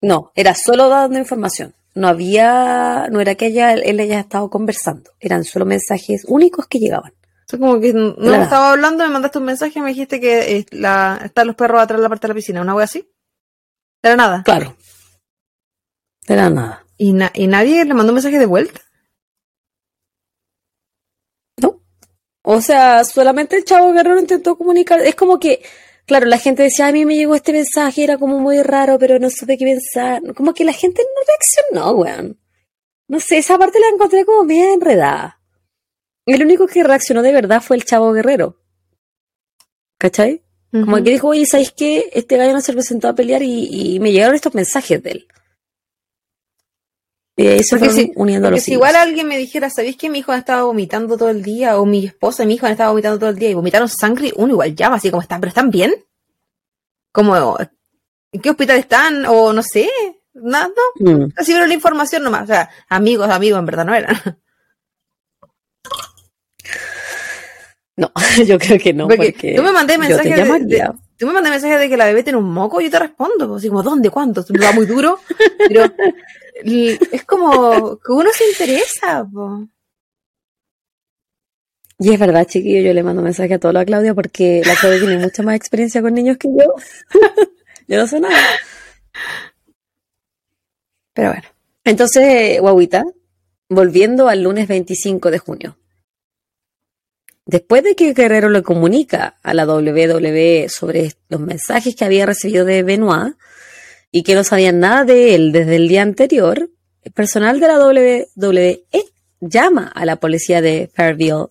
No, era solo dando información. No había, no era que ella, él haya estado conversando. Eran solo mensajes únicos que llegaban. O sea, como que no claro. estaba hablando, me mandaste un mensaje y me dijiste que eh, la, están los perros atrás de la parte de la piscina. ¿Una wea así? ¿Era nada? Claro. Era nada. ¿Y, na- ¿Y nadie le mandó un mensaje de vuelta? No. O sea, solamente el Chavo Guerrero intentó comunicar. Es como que, claro, la gente decía, a mí me llegó este mensaje, era como muy raro, pero no supe qué pensar. Como que la gente no reaccionó, weón. No sé, esa parte la encontré como media enredada. El único que reaccionó de verdad fue el Chavo Guerrero. ¿Cachai? Uh-huh. Como que dijo, oye, ¿sabéis qué? Este gallo no se presentó a pelear y, y me llegaron estos mensajes de él. Y eso fue si, uniendo los hilos. Si igual alguien me dijera, ¿sabéis que mi hijo estaba vomitando todo el día? O mi esposa y mi hijo estaba vomitando todo el día y vomitaron sangre, uno igual llama, así como, ¿están? ¿Pero están bien? Como, ¿en qué hospital están? O no sé, nada. Mm. Recibieron la información nomás. O sea, amigos, amigos, en verdad no eran. No, yo creo que no, porque, porque tú me mandé mensajes de, de, tú me mandé mensajes de que la bebé tiene un moco y yo te respondo, así como, ¿dónde? ¿Cuánto? Va muy duro, pero es como que uno se interesa, po. Y es verdad, chiquillo, yo le mando mensaje a toda la Claudia porque la Claudia tiene mucha más experiencia con niños que yo. Yo no sé nada. Pero bueno. Entonces, guaguita, volviendo al lunes veinticinco de junio. Después de que Guerrero le comunica a la doble u doble u e sobre los mensajes que había recibido de Benoit y que no sabían nada de él desde el día anterior, el personal de la doble u doble u e llama a la policía de Fayetteville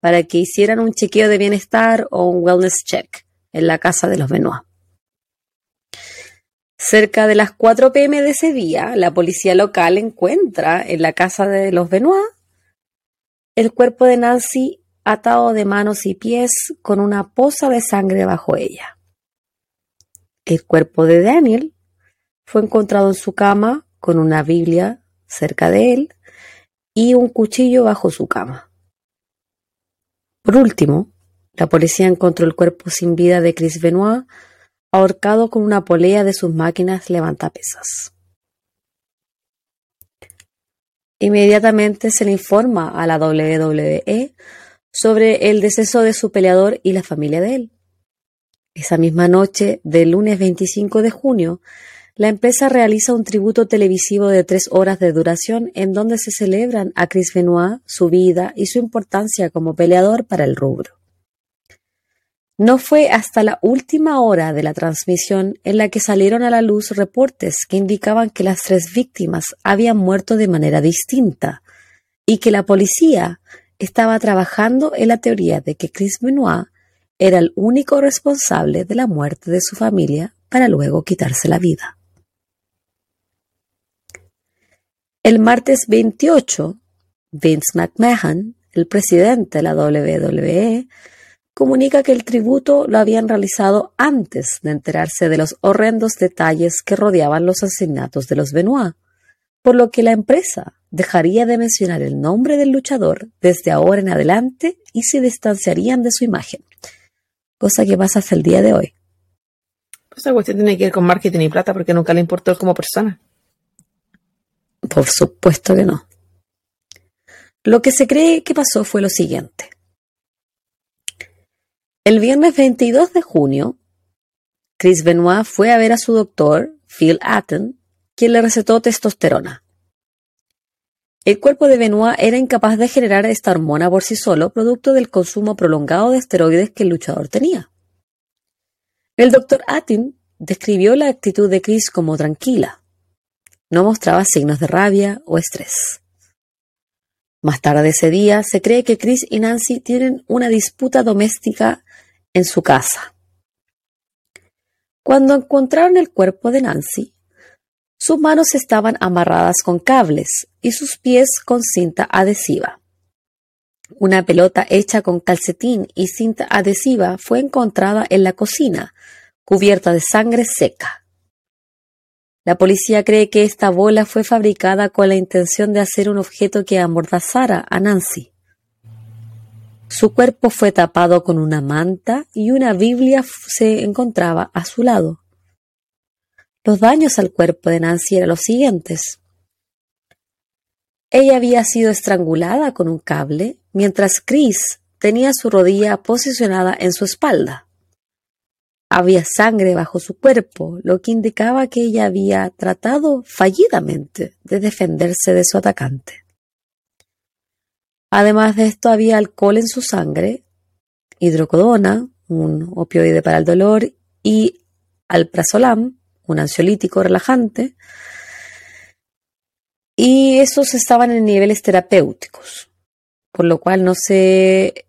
para que hicieran un chequeo de bienestar o un wellness check en la casa de los Benoit. Cerca de las cuatro pe eme de ese día, la policía local encuentra en la casa de los Benoit el cuerpo de Nancy atado de manos y pies con una poza de sangre bajo ella. El cuerpo de Daniel fue encontrado en su cama con una Biblia cerca de él y un cuchillo bajo su cama. Por último, la policía encontró el cuerpo sin vida de Chris Benoit ahorcado con una polea de sus máquinas levantapesas. Inmediatamente se le informa a la doble u doble u E sobre el deceso de su peleador y la familia de él. Esa misma noche del lunes veinticinco de junio, la empresa realiza un tributo televisivo de tres horas de duración en donde se celebran a Chris Benoit, su vida y su importancia como peleador para el rubro. No fue hasta la última hora de la transmisión en la que salieron a la luz reportes que indicaban que las tres víctimas habían muerto de manera distinta y que la policía estaba trabajando en la teoría de que Chris Benoit era el único responsable de la muerte de su familia para luego quitarse la vida. El martes veintiocho, Vince McMahon, el presidente de la doble u doble u E, comunica que el tributo lo habían realizado antes de enterarse de los horrendos detalles que rodeaban los asesinatos de los Benoit, por lo que la empresa dejaría de mencionar el nombre del luchador desde ahora en adelante y se distanciarían de su imagen, cosa que pasa hasta el día de hoy. Esta cuestión tiene que ver con marketing y plata porque nunca le importó él como persona. Por supuesto que no. Lo que se cree que pasó fue lo siguiente. El viernes veintidós de junio, Chris Benoit fue a ver a su doctor, Phil Astin, quien le recetó testosterona. El cuerpo de Benoit era incapaz de generar esta hormona por sí solo, producto del consumo prolongado de esteroides que el luchador tenía. El doctor Astin describió la actitud de Chris como tranquila. No mostraba signos de rabia o estrés. Más tarde ese día, se cree que Chris y Nancy tienen una disputa doméstica en su casa. Cuando encontraron el cuerpo de Nancy, sus manos estaban amarradas con cables y sus pies con cinta adhesiva. Una pelota hecha con calcetín y cinta adhesiva fue encontrada en la cocina, cubierta de sangre seca. La policía cree que esta bola fue fabricada con la intención de hacer un objeto que amordazara a Nancy. Su cuerpo fue tapado con una manta y una Biblia se encontraba a su lado. Los daños al cuerpo de Nancy eran los siguientes. Ella había sido estrangulada con un cable, mientras Chris tenía su rodilla posicionada en su espalda. Había sangre bajo su cuerpo, lo que indicaba que ella había tratado fallidamente de defenderse de su atacante. Además de esto, había alcohol en su sangre, hidrocodona, un opioide para el dolor, y alprazolam, un ansiolítico relajante, y esos estaban en niveles terapéuticos, por lo cual no se,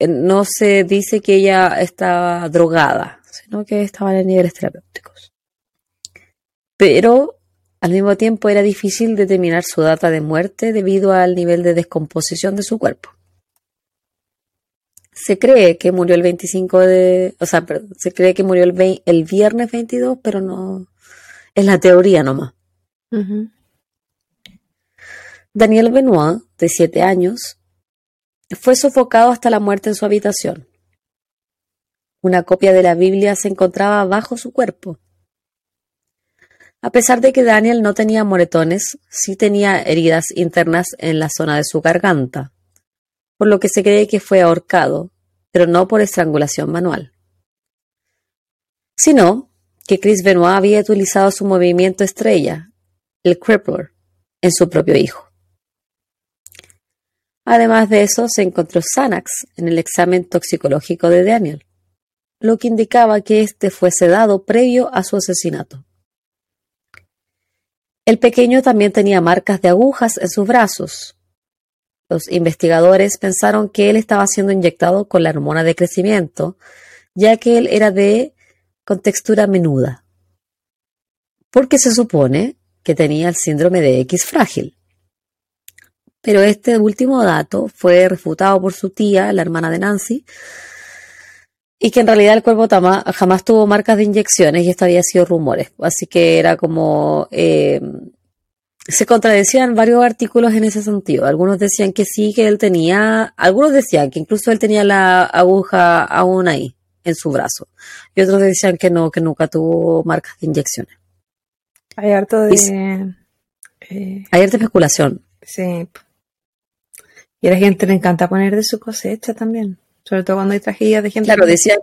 no se dice que ella estaba drogada, sino que estaban en niveles terapéuticos. Pero al mismo tiempo era difícil determinar su data de muerte debido al nivel de descomposición de su cuerpo. Se cree que murió el veinticinco de, o sea, perdón, se cree que murió el, el viernes veintidós, pero no es la teoría nomás. Uh-huh. Daniel Benoit, de siete años, fue sofocado hasta la muerte en su habitación. Una copia de la Biblia se encontraba bajo su cuerpo. A pesar de que Daniel no tenía moretones, sí tenía heridas internas en la zona de su garganta, por lo que se cree que fue ahorcado, pero no por estrangulación manual, sino que Chris Benoit había utilizado su movimiento estrella, el Crippler, en su propio hijo. Además de eso, se encontró Xanax en el examen toxicológico de Daniel, lo que indicaba que este fue sedado previo a su asesinato. El pequeño también tenía marcas de agujas en sus brazos. Los investigadores pensaron que él estaba siendo inyectado con la hormona de crecimiento, ya que él era de contextura menuda, porque se supone que tenía el síndrome de X frágil. Pero este último dato fue refutado por su tía, la hermana de Nancy, y que en realidad el cuerpo tama, jamás tuvo marcas de inyecciones y esto había sido rumores. Así que era como... Eh, se contradecían varios artículos en ese sentido. Algunos decían que sí, que él tenía... Algunos decían que incluso él tenía la aguja aún ahí, en su brazo. Y otros decían que no, que nunca tuvo marcas de inyecciones. Hay harto de... Y, eh... hay harta especulación. Sí. Y a la gente le encanta poner de su cosecha también. Sobre todo cuando hay tragedias de gente. Claro, decían,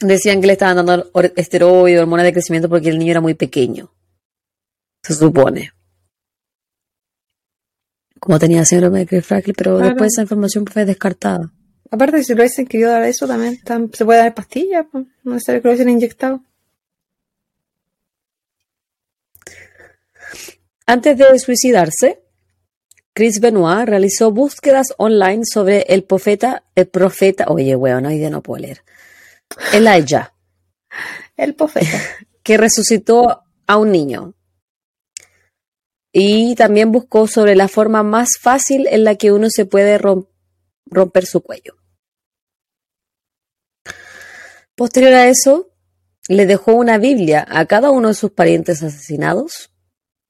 decían que le estaban dando esteroides, hormonas de crecimiento porque el niño era muy pequeño. Se supone. Como tenía síndrome de Crippler, pero claro, después esa información fue descartada. Aparte, si lo hubiesen querido dar eso también, tan, se puede dar pastillas, no es necesario que lo hubiesen inyectado. Antes de suicidarse, Chris Benoit realizó búsquedas online sobre el profeta, el profeta, oye, weón, hoy día no puedo leer, Elijah, el profeta, que resucitó a un niño. Y también buscó sobre la forma más fácil en la que uno se puede romper, romper su cuello. Posterior a eso, le dejó una Biblia a cada uno de sus parientes asesinados,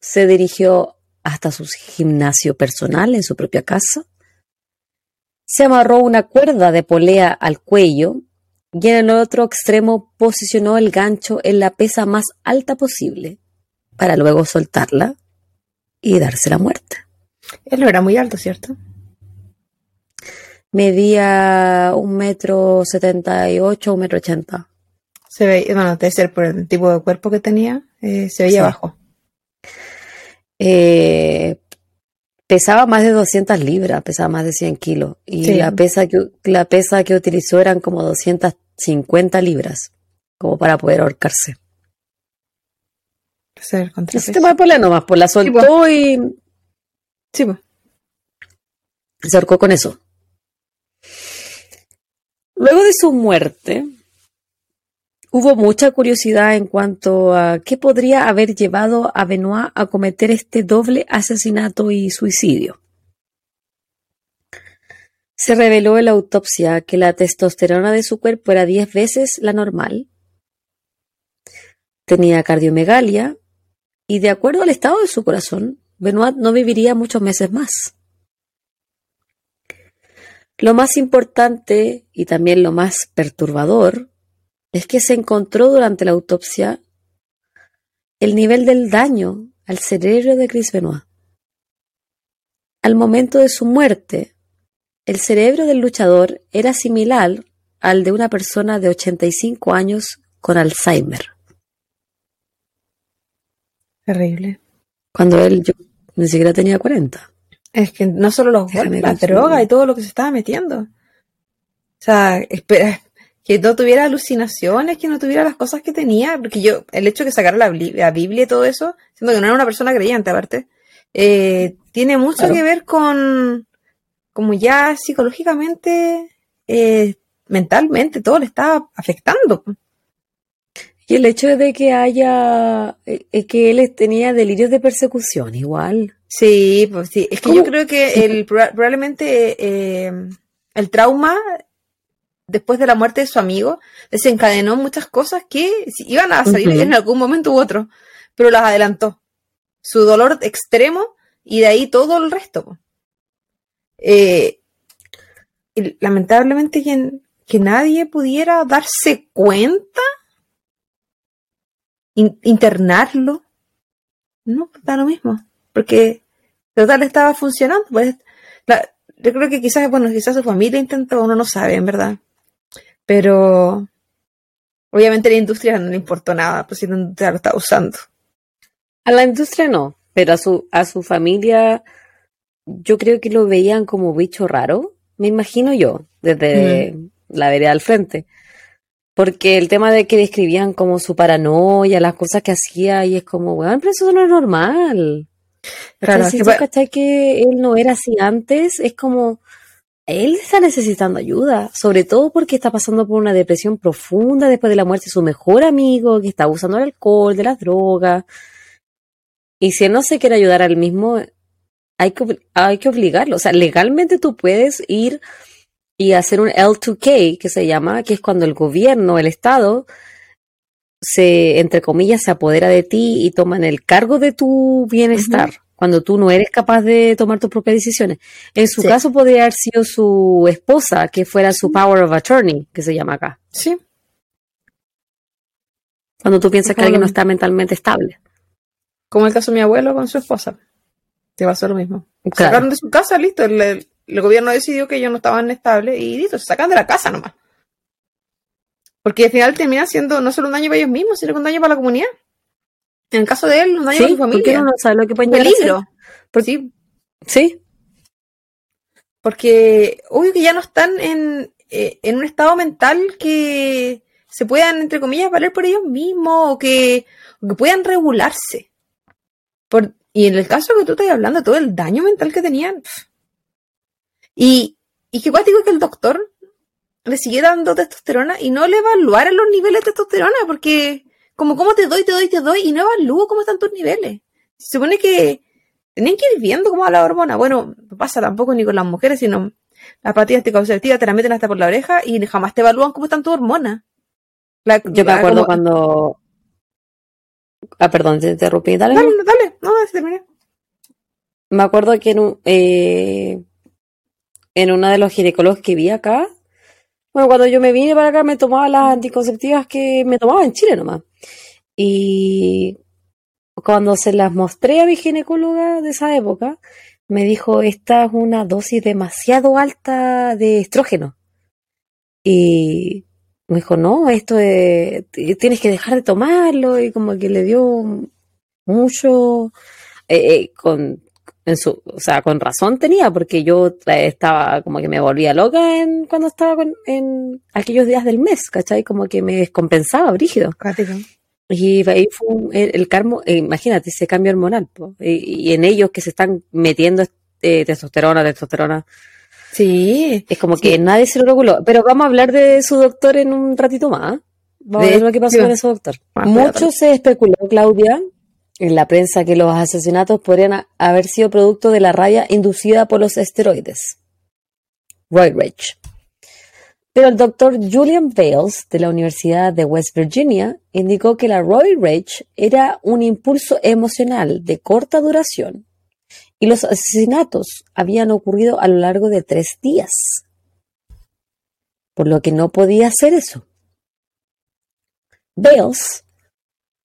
se dirigió hasta su gimnasio personal en su propia casa, se amarró una cuerda de polea al cuello y en el otro extremo posicionó el gancho en la pesa más alta posible para luego soltarla y darse la muerte. Él no era muy alto, ¿cierto? Medía un metro setenta y ocho, un metro ochenta. Se veía, bueno, debe ser por el tipo de cuerpo que tenía, eh, se veía sí. bajo. Eh, pesaba más de doscientas libras, pesaba más de cien kilos. Y sí. la pesa que la pesa que utilizó eran como doscientas cincuenta libras, como para poder ahorcarse. El tema de polea nomás, pues la soltó sí, pues. y sí, pues. se ahorcó con eso. Luego de su muerte, hubo mucha curiosidad en cuanto a qué podría haber llevado a Benoit a cometer este doble asesinato y suicidio. Se reveló en la autopsia que la testosterona de su cuerpo era diez veces la normal, tenía cardiomegalia y de acuerdo al estado de su corazón, Benoit no viviría muchos meses más. Lo más importante y también lo más perturbador es que se encontró durante la autopsia el nivel del daño al cerebro de Chris Benoit. Al momento de su muerte, el cerebro del luchador era similar al de una persona de ochenta y cinco años con Alzheimer. Terrible. Cuando él yo, ni siquiera tenía cuarenta. Es que no solo los golpes, la droga y todo lo que se estaba metiendo. O sea, espera, que no tuviera alucinaciones, que no tuviera las cosas que tenía. Porque yo, el hecho de que sacara la, la Biblia y todo eso, siendo que no era una persona creyente aparte, eh, tiene mucho claro. que ver con, como ya psicológicamente, eh, mentalmente, todo le estaba afectando. Y el hecho de que haya, eh, que él tenía delirios de persecución igual. Sí, pues sí. Es que ¿Cómo? yo creo que el, probablemente eh, el trauma después de la muerte de su amigo desencadenó muchas cosas que iban a salir uh-huh. en algún momento u otro, pero las adelantó. Su dolor extremo y de ahí todo el resto. Eh, y lamentablemente que, que nadie pudiera darse cuenta, in, internarlo, no, da lo mismo. Porque total estaba funcionando. Pues, la, yo creo que quizás, bueno, quizás su familia intentó, uno no sabe, en verdad. Pero obviamente a la industria no le importó nada, pues si la industria lo estaba usando. A la industria no, pero a su, a su familia yo creo que lo veían como bicho raro, me imagino yo, desde mm. la vereda al frente. Porque el tema de que describían como su paranoia, las cosas que hacía, y es como, weón, pero eso no es normal. Claro, si tú pues, cachai que él no era así antes, es como él está necesitando ayuda, sobre todo porque está pasando por una depresión profunda después de la muerte de su mejor amigo, que está abusando del alcohol, de las drogas, y si él no se quiere ayudar al mismo, hay que, hay que obligarlo. O sea, legalmente tú puedes ir y hacer un L dos K, que se llama, que es cuando el gobierno, el Estado, se, entre comillas, se apodera de ti y toman el cargo de tu bienestar, uh-huh. cuando tú no eres capaz de tomar tus propias decisiones. En su sí. caso podría haber sido su esposa, que fuera su power of attorney, que se llama acá. Sí. Cuando tú piensas como que alguien no está mentalmente estable. Como el caso de mi abuelo con su esposa. Te pasó lo mismo. Claro. Sacaron de su casa, listo. El, el, el gobierno decidió que ellos no estaban estables y listo, se sacan de la casa nomás. Porque al final termina siendo no solo un daño para ellos mismos, sino un daño para la comunidad. En el caso de él, un daño sí, para su familia. Porque uno no sabe lo que pueden peligro. Porque, sí. Sí. Porque, obvio que ya no están en, eh, en un estado mental que se puedan, entre comillas, valer por ellos mismos o que, o que puedan regularse. Por, y en el caso que tú estás hablando, todo el daño mental que tenían. Y, y qué cuático que el doctor le siguiera dando testosterona y no le evaluaran los niveles de testosterona, porque como cómo te doy, te doy, te doy, y no evalúo cómo están tus niveles. Se supone que tenían que ir viendo cómo va la hormona. Bueno, no pasa tampoco ni con las mujeres, sino las pastillas anticonceptivas te las meten hasta por la oreja y jamás te evalúan cómo están tus hormonas. La, Yo la, me acuerdo como... cuando... Ah, perdón, te interrumpí. Dale, dale, no, dale. No, se terminé. Me acuerdo que en, un, eh, en una de los ginecólogos que vi acá, bueno, cuando yo me vine para acá me tomaba las anticonceptivas que me tomaba en Chile nomás. Y cuando se las mostré a mi ginecóloga de esa época, me dijo, esta es una dosis demasiado alta de estrógeno. Y... me dijo, no, esto es, tienes que dejar de tomarlo, y como que le dio mucho, eh, eh, con, en su, o sea, con razón tenía, porque yo estaba, como que me volvía loca en, cuando estaba con, en aquellos días del mes, ¿cachai? Como que me descompensaba, brígido. Cático. Y ahí fue un, el, el carmo, eh, imagínate, ese cambio hormonal, po, y, y en ellos que se están metiendo eh, testosterona, testosterona, sí. Es como que sí. Nadie se lo reguló. Pero vamos a hablar de su doctor en un ratito más. Vamos de, a ver lo que pasó sí. con su doctor. Ah, Mucho se especuló, Claudia, en la prensa que los asesinatos podrían a, haber sido producto de la rabia inducida por los esteroides. Roid Rage. Pero el doctor Julian Bales, de la Universidad de West Virginia, indicó que la Roid Rage era un impulso emocional de corta duración. Y los asesinatos habían ocurrido a lo largo de tres días, por lo que no podía hacer eso. Bales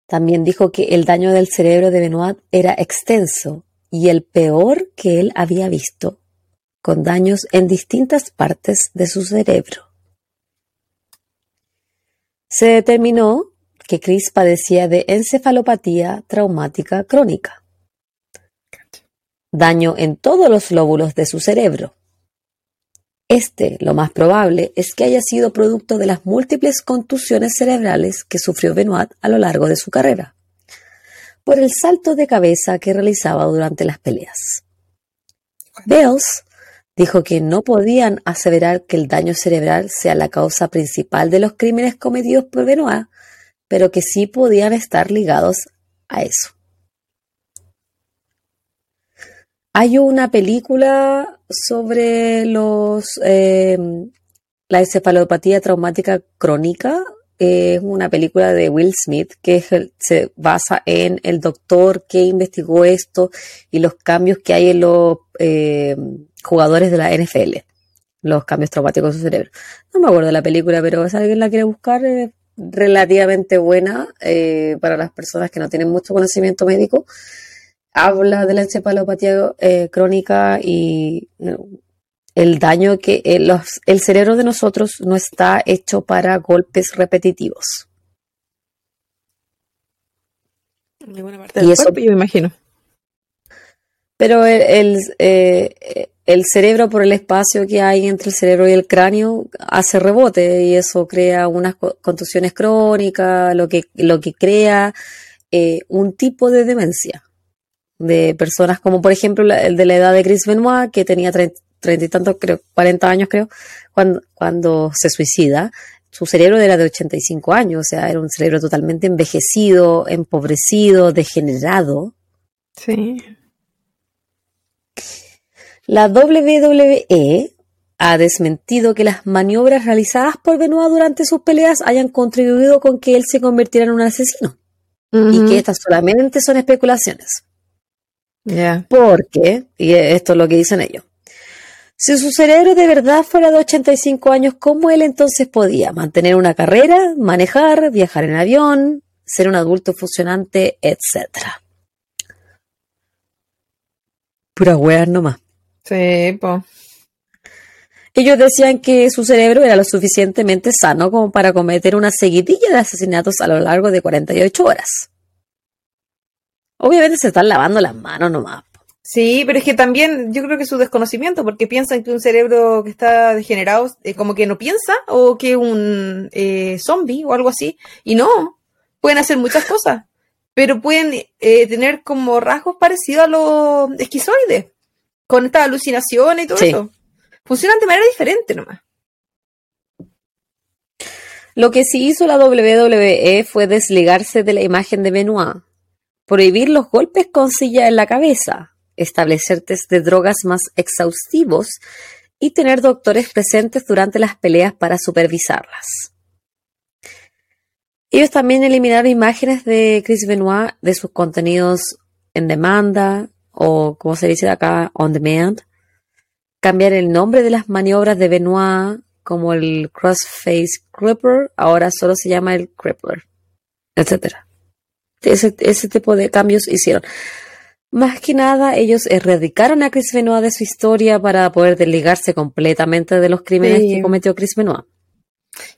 también dijo que el daño del cerebro de Benoit era extenso y el peor que él había visto, con daños en distintas partes de su cerebro. Se determinó que Chris padecía de encefalopatía traumática crónica. Daño en todos los lóbulos de su cerebro. Este, lo más probable, es que haya sido producto de las múltiples contusiones cerebrales que sufrió Benoit a lo largo de su carrera, por el salto de cabeza que realizaba durante las peleas. Bales dijo que no podían aseverar que el daño cerebral sea la causa principal de los crímenes cometidos por Benoit, pero que sí podían estar ligados a eso. Hay una película sobre los eh, la encefalopatía traumática crónica. Es eh, una película de Will Smith que es el, se basa en el doctor que investigó esto y los cambios que hay en los eh, jugadores de la N F L. Los cambios traumáticos en su cerebro. No me acuerdo de la película, pero si alguien la quiere buscar, es relativamente buena eh, para las personas que no tienen mucho conocimiento médico. Habla de la encefalopatía eh, crónica y el daño que el, los, el cerebro de nosotros no está hecho para golpes repetitivos. Muy buena parte y del eso, cuerpo, yo me imagino. Pero el, el, eh, el cerebro, por el espacio que hay entre el cerebro y el cráneo, hace rebote y eso crea unas contusiones crónicas, lo que, lo que crea eh, un tipo de demencia. De personas como, por ejemplo, la, el de la edad de Chris Benoit, que tenía treinta y tantos, creo, cuarenta años, creo, cuando, cuando se suicida. Su cerebro era de ochenta y cinco años, o sea, era un cerebro totalmente envejecido, empobrecido, degenerado. Sí. La W W E ha desmentido que las maniobras realizadas por Benoit durante sus peleas hayan contribuido con que él se convirtiera en un asesino. Uh-huh. Y que estas solamente son especulaciones. Yeah. Porque, y esto es lo que dicen ellos, si su cerebro de verdad fuera de ochenta y cinco años, ¿cómo él entonces podía mantener una carrera, manejar, viajar en avión, ser un adulto funcionante, etcétera? puras weas nomás. Sí, po. Ellos decían que su cerebro era lo suficientemente sano como para cometer una seguidilla de asesinatos a lo largo de cuarenta y ocho horas. Obviamente se están lavando las manos nomás. Sí, pero es que también yo creo que es su desconocimiento, porque piensan que un cerebro que está degenerado eh, como que no piensa, o que un eh, zombie o algo así, y no, pueden hacer muchas cosas, pero pueden eh, tener como rasgos parecidos a los esquizoides, con estas alucinaciones y todo sí. eso. Funcionan de manera diferente nomás. Lo que sí hizo la doble u doble u E fue desligarse de la imagen de Benoit, prohibir los golpes con silla en la cabeza, establecer test de drogas más exhaustivos y tener doctores presentes durante las peleas para supervisarlas. Ellos también eliminaron imágenes de Chris Benoit de sus contenidos en demanda, o como se dice acá, on demand. Cambiar el nombre de las maniobras de Benoit, como el Crossface Crippler, ahora solo se llama el Crippler, etcétera. Ese, ese tipo de cambios hicieron. Más que nada, ellos erradicaron a Chris Benoit de su historia para poder desligarse completamente de los crímenes sí. que cometió Chris Benoit.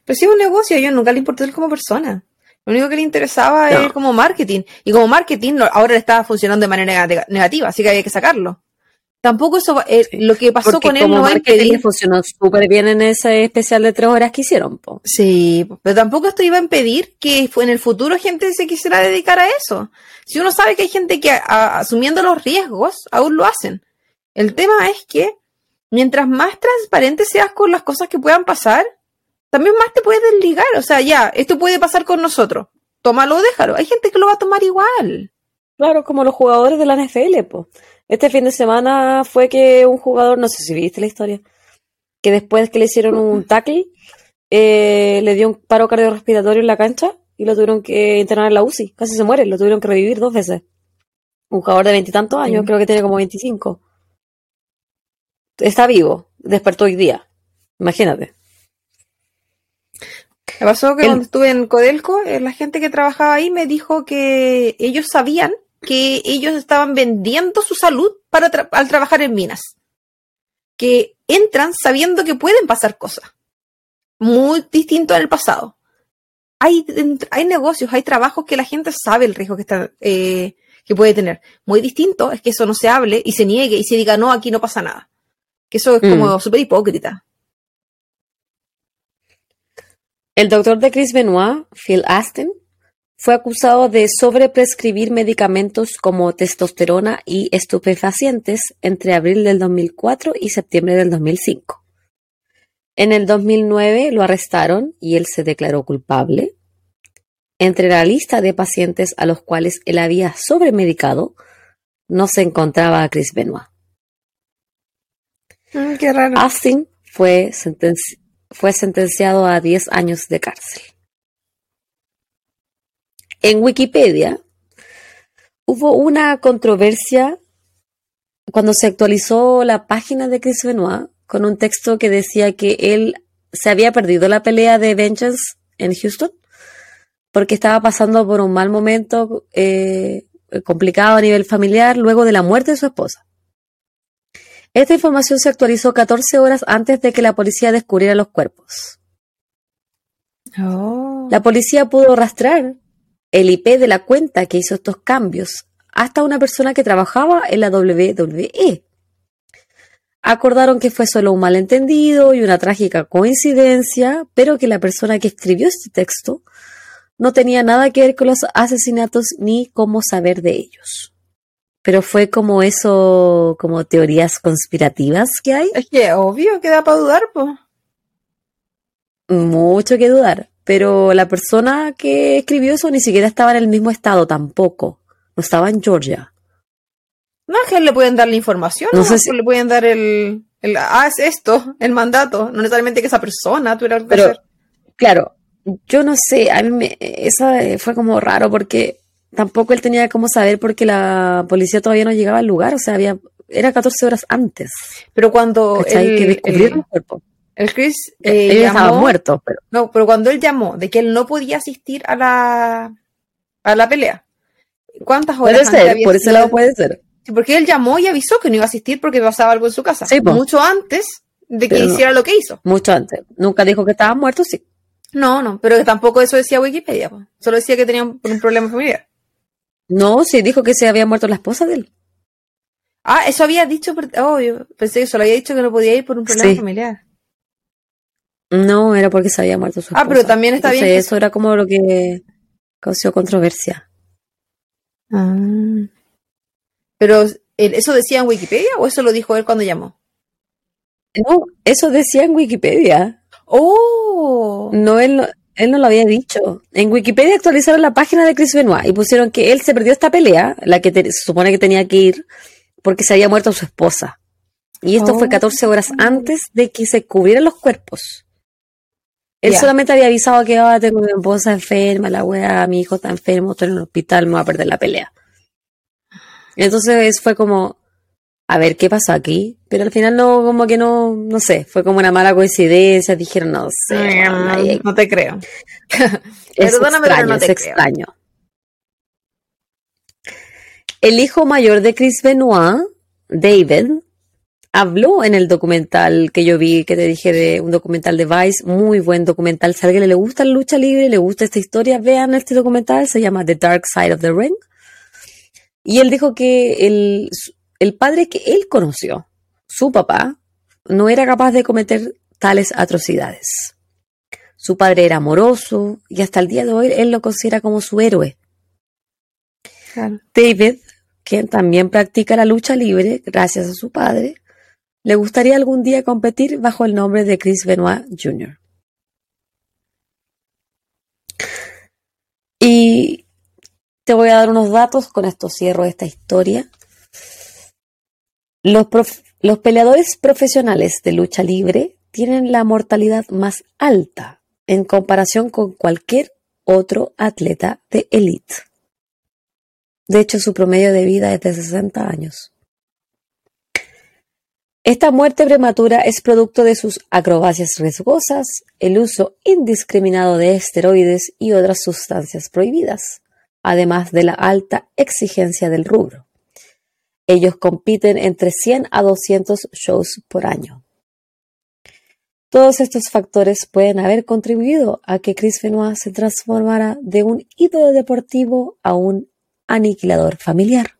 Pero sí es un negocio, a ellos nunca le importó él como persona. Lo único que le interesaba no. era como marketing. Y como marketing ahora le estaba funcionando de manera neg- negativa, así que había que sacarlo. Tampoco eso, eh, sí. lo que pasó porque con él no va a impedir. Funcionó súper bien en ese especial de tres horas que hicieron. Po. Sí, pero tampoco esto iba a impedir que en el futuro gente se quisiera dedicar a eso. Si uno sabe que hay gente que a, asumiendo los riesgos aún lo hacen. El tema es que mientras más transparente seas con las cosas que puedan pasar, también más te puedes desligar. O sea, ya, esto puede pasar con nosotros. Tómalo o déjalo. Hay gente que lo va a tomar igual. Claro, como los jugadores de la N F L, po. Este fin de semana fue que un jugador, no sé si viste la historia, que después que le hicieron un tackle, eh, le dio un paro cardiorrespiratorio en la cancha y lo tuvieron que internar en la U C I. Casi se muere, lo tuvieron que revivir dos veces. Un jugador de veintitantos años, sí. creo que tiene como veinticinco. Está vivo, despertó hoy día. Imagínate. Me pasó que el... cuando estuve en Codelco, la gente que trabajaba ahí me dijo que ellos sabían que ellos estaban vendiendo su salud para tra- al trabajar en minas. Que entran sabiendo que pueden pasar cosas. Muy distinto al pasado. Hay, hay negocios, hay trabajos que la gente sabe el riesgo que, está, eh, que puede tener. Muy distinto es que eso no se hable y se niegue y se diga, no, aquí no pasa nada. Que eso es como mm. súper hipócrita. El doctor de Chris Benoit, Phil Astin, fue acusado de sobreprescribir medicamentos como testosterona y estupefacientes entre abril del dos mil cuatro y septiembre del dos mil cinco. En el dos mil nueve lo arrestaron y él se declaró culpable. Entre la lista de pacientes a los cuales él había sobremedicado, no se encontraba a Chris Benoit. Mm, qué raro. Astin fue, sentenci- fue sentenciado a diez años de cárcel. En Wikipedia hubo una controversia cuando se actualizó la página de Chris Benoit con un texto que decía que él se había perdido la pelea de Vengeance en Houston porque estaba pasando por un mal momento eh, complicado a nivel familiar luego de la muerte de su esposa. Esta información se actualizó catorce horas antes de que la policía descubriera los cuerpos. Oh. La policía pudo rastrear el I P de la cuenta que hizo estos cambios, hasta una persona que trabajaba en la doble u doble u E. Acordaron que fue solo un malentendido y una trágica coincidencia, pero que la persona que escribió este texto no tenía nada que ver con los asesinatos ni cómo saber de ellos. Pero fue como eso, como teorías conspirativas que hay. Es que obvio que da para dudar, pues. Mucho que dudar. Pero la persona que escribió eso ni siquiera estaba en el mismo estado tampoco. No estaba en Georgia. No, es que le pueden dar la información. No, no sé si... le pueden dar el, el... Ah, es esto, el mandato. No necesariamente que esa persona tuviera algo que hacer. Claro, yo no sé. A mí me, esa fue como raro porque tampoco él tenía cómo saber porque la policía todavía no llegaba al lugar. O sea, había era catorce horas antes. Pero cuando... El, que descubrieron el, el cuerpo. El Chris eh, él llamó, estaba muerto, pero no, pero cuando él llamó de que él no podía asistir a la a la pelea, ¿cuántas horas? Puede ser, por ese lado puede ser. Sí, porque él llamó y avisó que no iba a asistir porque pasaba algo en su casa. Sí, pues. Mucho antes de que pero hiciera no. lo que hizo. Mucho antes. Nunca dijo que estaba muerto, sí. No, no, pero que tampoco eso decía Wikipedia. Pues. Solo decía que tenía un, un problema familiar. No, sí, dijo que se había muerto la esposa de él. Ah, eso había dicho. Oh, yo pensé que solo había dicho que no podía ir por un problema sí. familiar. No, era porque se había muerto su esposa. Ah, pero también está Entonces, bien. Eso que... era como lo que causó controversia. Ah. Pero, ¿eso decía en Wikipedia o eso lo dijo él cuando llamó? No, eso decía en Wikipedia. ¡Oh! No, él no, él no lo había dicho. En Wikipedia actualizaron la página de Chris Benoit y pusieron que él se perdió esta pelea, la que te, se supone que tenía que ir, porque se había muerto su esposa. Y esto oh. fue catorce horas antes de que se cubrieran los cuerpos. Él yeah. solamente había avisado que oh, tengo mi esposa enferma, la weá, mi hijo está enfermo, estoy en el hospital, me voy a perder la pelea. Entonces fue como, a ver, ¿qué pasó aquí? Pero al final no, como que no, no sé, fue como una mala coincidencia, dijeron, no sé. Mm, no te creo. es Perdóname, extraño, no te es creo. extraño. El hijo mayor de Chris Benoit, David, habló en el documental que yo vi, que te dije, de un documental de Vice, muy buen documental. Si a alguien le gusta la lucha libre, le gusta esta historia, vean este documental, se llama The Dark Side of the Ring. Y él dijo que el, el padre que él conoció, su papá, no era capaz de cometer tales atrocidades. Su padre era amoroso y hasta el día de hoy él lo considera como su héroe. Claro. David, quien también practica la lucha libre gracias a su padre, le gustaría algún día competir bajo el nombre de Chris Benoit junior Y te voy a dar unos datos, con esto cierro esta historia. Los, prof- los peleadores profesionales de lucha libre tienen la mortalidad más alta en comparación con cualquier otro atleta de élite. De hecho, su promedio de vida es de sesenta años. Esta muerte prematura es producto de sus acrobacias riesgosas, el uso indiscriminado de esteroides y otras sustancias prohibidas, además de la alta exigencia del rubro. Ellos compiten entre cien a doscientos shows por año. Todos estos factores pueden haber contribuido a que Chris Benoit se transformara de un ídolo deportivo a un aniquilador familiar.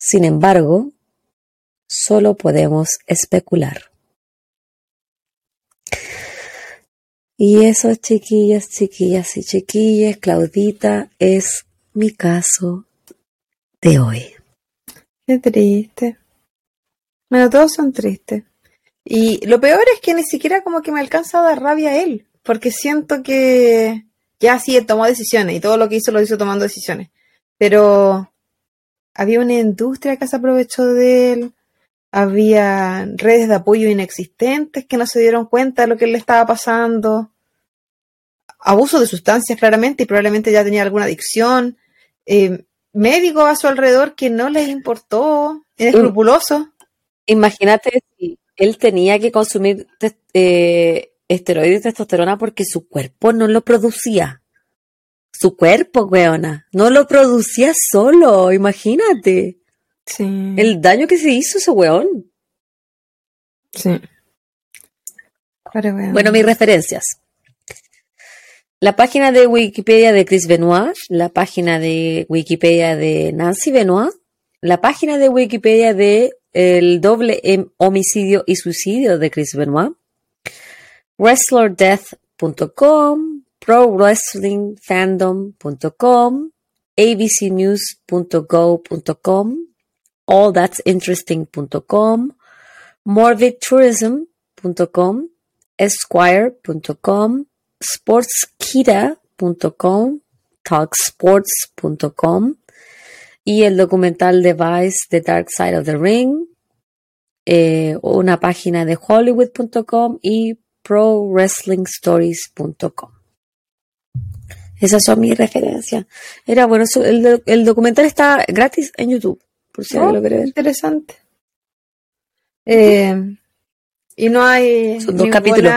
Sin embargo, solo podemos especular. Y eso, chiquillas, chiquillas y chiquillas, Claudita, es mi caso de hoy. Qué triste. Bueno, todos son tristes. Y lo peor es que ni siquiera como que me alcanza a dar rabia a él, porque siento que ya sí, él tomó decisiones y todo lo que hizo lo hizo tomando decisiones. Pero había una industria que se aprovechó de él. Había redes de apoyo inexistentes que no se dieron cuenta de lo que le estaba pasando. Abuso de sustancias, claramente, y probablemente ya tenía alguna adicción. Eh, médicos a su alrededor que no les importó. Era escrupuloso. Imagínate si él tenía que consumir te- eh, esteroides y testosterona porque su cuerpo no lo producía. Su cuerpo, weona, no lo producía solo. Imagínate. Sí. El daño que se hizo ese weón. Sí. Pero bueno. bueno, mis referencias. La página de Wikipedia de Chris Benoit, la página de Wikipedia de Nancy Benoit, la página de Wikipedia de el doble homicidio y suicidio de Chris Benoit, wrestler death punto com, pro wrestling fandom punto com, a b c news punto go punto com, all that's interesting punto com, morbid tourism punto com, esquire punto com, sports kita punto com, talk sports punto com y el documental de Vice, The Dark Side of the Ring, eh, una página de hollywood punto com y pro wrestling stories punto com. Esas son mis referencias. Era bueno, el, el documental está gratis en YouTube. Por si oh, lo quiere ver. Interesante. Eh, y no hay. Son dos capítulos.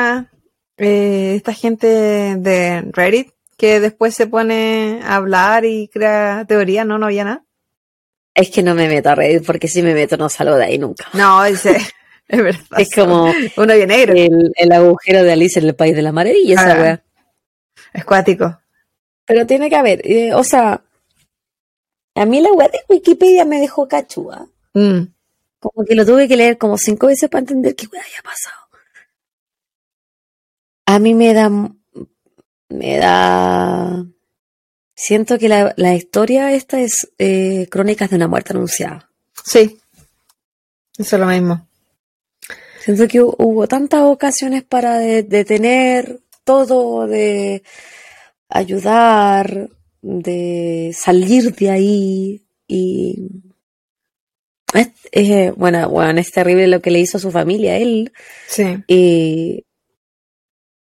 Eh, esta gente de Reddit que después se pone a hablar y crea teoría, no, no había nada. Es que no me meto a Reddit, porque si me meto no salgo de ahí nunca. No, es, es verdad. Es como uno bien negro. El, el agujero de Alice en el País de las Maravillas, ah, esa weá. Es cuático. Pero tiene que haber, eh, o sea, a mí la weá de Wikipedia me dejó cachúa. Mm. Como que lo tuve que leer como cinco veces para entender qué weá había pasado. A mí me da, me da... Siento que la, la historia esta es eh, Crónicas de una muerte anunciada. Sí, eso es lo mismo. Siento que hubo, hubo tantas ocasiones para detener de todo, de ayudar, de salir de ahí. Y es, es, bueno, bueno, es terrible lo que le hizo a su familia, él. Sí. Y,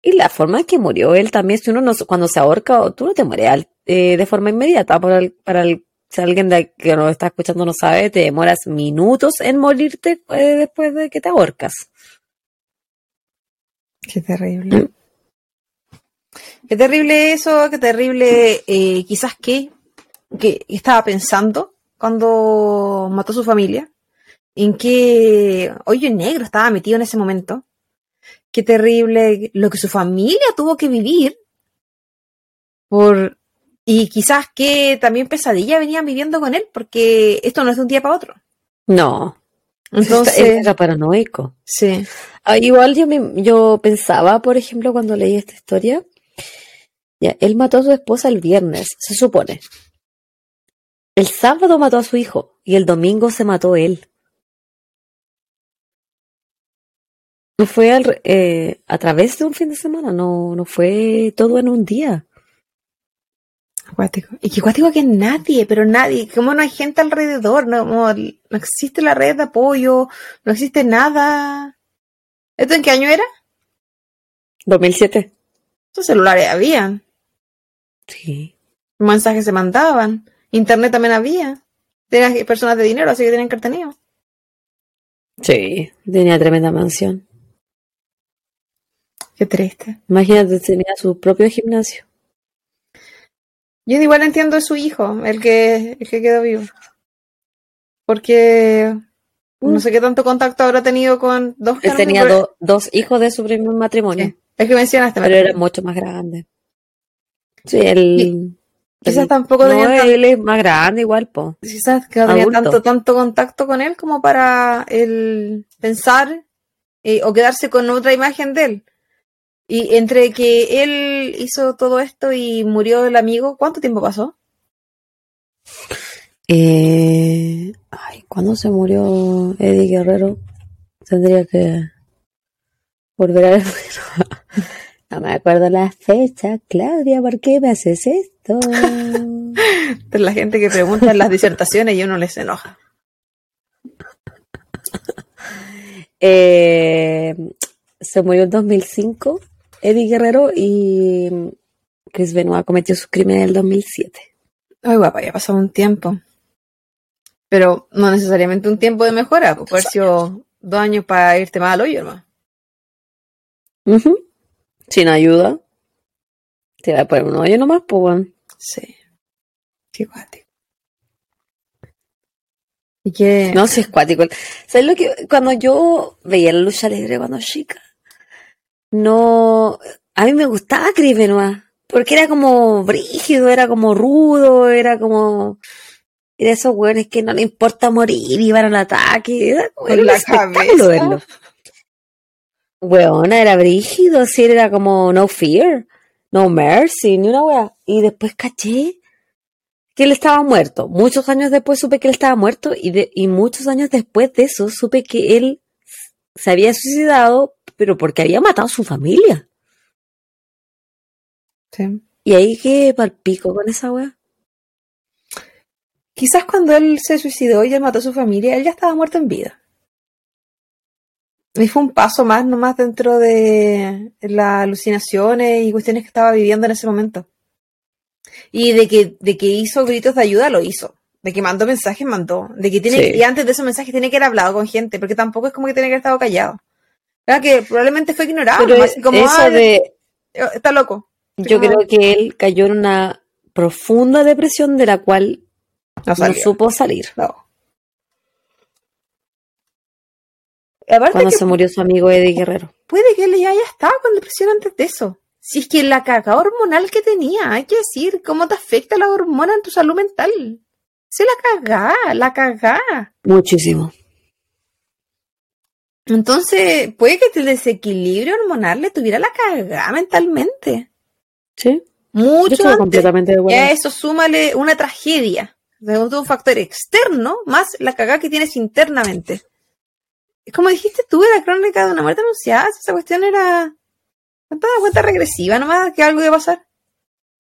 y la forma en que murió él también, si uno no, cuando se ahorca, tú no te mueres al Eh, de forma inmediata. Para, el, para el, si alguien de, que nos está escuchando no sabe, te demoras minutos en morirte eh, después de que te ahorcas. Qué terrible. ¿Mm? Qué terrible eso, qué terrible. Eh, quizás que, que estaba pensando cuando mató a su familia, en qué hoyo negro estaba metido en ese momento. Qué terrible lo que su familia tuvo que vivir por... Y quizás que también pesadilla venían viviendo con él, porque esto no es de un día para otro. No. Entonces él era paranoico. Sí. Ah, igual yo me, yo pensaba, por ejemplo, cuando leí esta historia, ya, él mató a su esposa el viernes, se supone. El sábado mató a su hijo y el domingo se mató él. No fue al, eh, a través de un fin de semana, no, no fue todo en un día. Acuático. Y que acuático que nadie, pero nadie, como no hay gente alrededor, no, no, no existe la red de apoyo, no existe nada. ¿Esto en qué año era? dos mil siete. Esos celulares habían. Sí. Mensajes se mandaban. Internet también había. Tenían personas de dinero, así que tenían cartaneo. Sí, tenía tremenda mansión. Qué triste. Imagínate, tenía su propio gimnasio. Yo igual entiendo a su hijo, el que, el que quedó vivo. Porque no sé qué tanto contacto habrá tenido con dos Él tenía por... do, dos hijos de su primer matrimonio. Sí, es que mencionaste. Pero era mucho más grande. Sí, él... Sí. Quizás el, tampoco no, tenía... Él tan... es más grande igual, po. Quizás que no tenía tanto, tanto contacto con él como para el pensar eh, o quedarse con otra imagen de él. Y entre que él hizo todo esto y murió el amigo, ¿cuánto tiempo pasó? Eh, ay, ¿cuándo se murió Eddie Guerrero? Tendría que volver a ver. No me acuerdo la fecha, Claudia, ¿por qué me haces esto? Es la gente que pregunta en las disertaciones y uno les enoja. Eh, se murió en dos mil cinco. Eddie Guerrero, y Chris Benoit cometió sus crímenes en el dos mil siete. Ay, guapa, ya ha pasado un tiempo. Pero no necesariamente un tiempo de mejora, porque haber sido dos años para irte más al hoyo, hermano. Uh-huh. Sin ayuda. Te va a poner un hoyo nomás, pues, bueno. Sí. Qué cuático. ¿Y qué? No, sí es cuático. ¿Sabes lo que? Cuando yo veía la lucha libre cuando chica, no, a mí me gustaba Chris Benoit, porque era como brígido, era como rudo, era como, era esos hueones que no le importa morir, iban al ataque, era como en la cabeza. Verlo. Hueona, era brígido, así era como no fear, no mercy, ni una hueá. Y después caché que él estaba muerto. Muchos años después supe que él estaba muerto, y, de, y muchos años después de eso supe que él se había suicidado, pero porque había matado a su familia. Sí. Y ahí que palpico con esa weá. Quizás cuando él se suicidó y él mató a su familia, él ya estaba muerto en vida. Y fue un paso más, nomás dentro de las alucinaciones y cuestiones que estaba viviendo en ese momento. Y de que, de que hizo gritos de ayuda, lo hizo. De que mandó mensajes, mandó. De que tiene, sí. Y antes de esos mensajes tiene que haber hablado con gente, porque tampoco es como que tiene que haber estado callado. Claro que probablemente fue ignorado, pero así como, eso de... está loco. Yo creo que él cayó en una profunda depresión de la cual no, no supo salir. No. Cuando que, se murió su amigo Eddie Guerrero. Puede que él ya haya estado con depresión antes de eso. Si es que la caca hormonal que tenía, hay que decir, ¿cómo te afecta la hormona en tu salud mental? Se la cagá, la cagá. Muchísimo. Entonces, puede que el desequilibrio hormonal le tuviera la cagá mentalmente. Sí. Mucho antes. Completamente de buena. Eso súmale una tragedia. Un factor externo más la cagá que tienes internamente. Como dijiste tú, la crónica de una muerte anunciada, esa cuestión era una cuenta regresiva nomás, que algo iba a pasar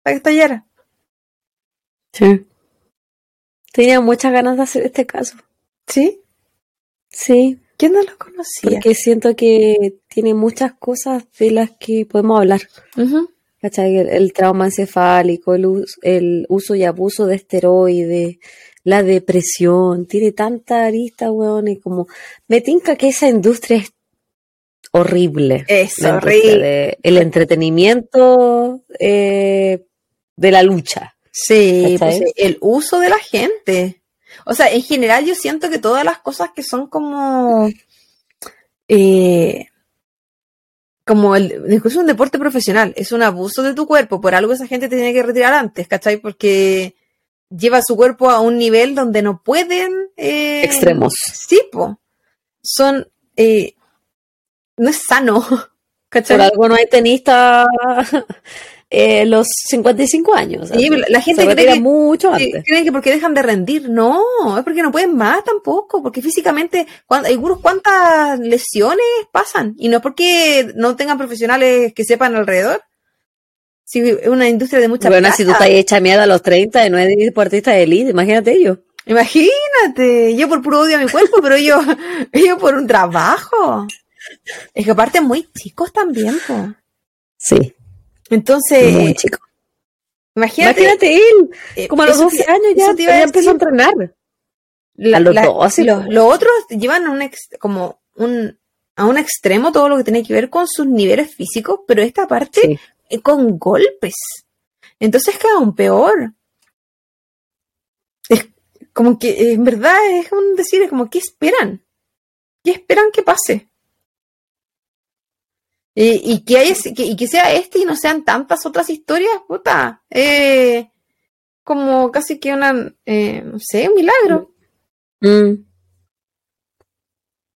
para que estallara. Sí. Tenía muchas ganas de hacer este caso. ¿Sí? Sí. ¿Quién no lo conocía? Porque siento que tiene muchas cosas de las que podemos hablar. Uh-huh. ¿Cachai? El, el trauma encefálico, el, el uso y abuso de esteroides, la depresión, tiene tanta arista, weón, y como me tinca que esa industria es horrible. Es horrible. El entretenimiento eh, de la lucha. Sí, pues, el uso de la gente. O sea, en general yo siento que todas las cosas que son como... Eh, como el, incluso un deporte profesional, es un abuso de tu cuerpo, por algo esa gente te tiene que retirar antes, ¿cachai? Porque lleva su cuerpo a un nivel donde no pueden... Eh, extremos. Sí, po. Son... Eh, no es sano, ¿cachai? Por algo no hay tenista eh, los cincuenta y cinco años. Sí, la gente se cree que, mucho antes. Que, creen que porque dejan de rendir, no, es porque no pueden más tampoco, porque físicamente algunos cuántas lesiones pasan, y no es porque no tengan profesionales que sepan alrededor. Sí, es una industria de mucha bueno, plata. Bueno, si tú estás hecha mierda a los treinta y no eres deportista de élite, imagínate ellos. Imagínate, yo por puro odio a mi cuerpo, pero ellos ellos por un trabajo. Es que aparte muy chicos también, po. Sí. Entonces, muy chico. Imagínate, imagínate él, eh, como a los doce años ya, te iba ya empezó a entrenar. La, a los la, doce. Los, los otros llevan un ex, como un a un extremo todo lo que tiene que ver con sus niveles físicos, pero esta parte... Sí. Con golpes. Entonces queda aún peor. Es como que, en verdad, es un decir, es como, ¿qué esperan? ¿Qué esperan que pase? Y, y, que, hay, que, y que sea este y no sean tantas otras historias, puta. Eh, como casi que una, eh, no sé, un milagro. Mm.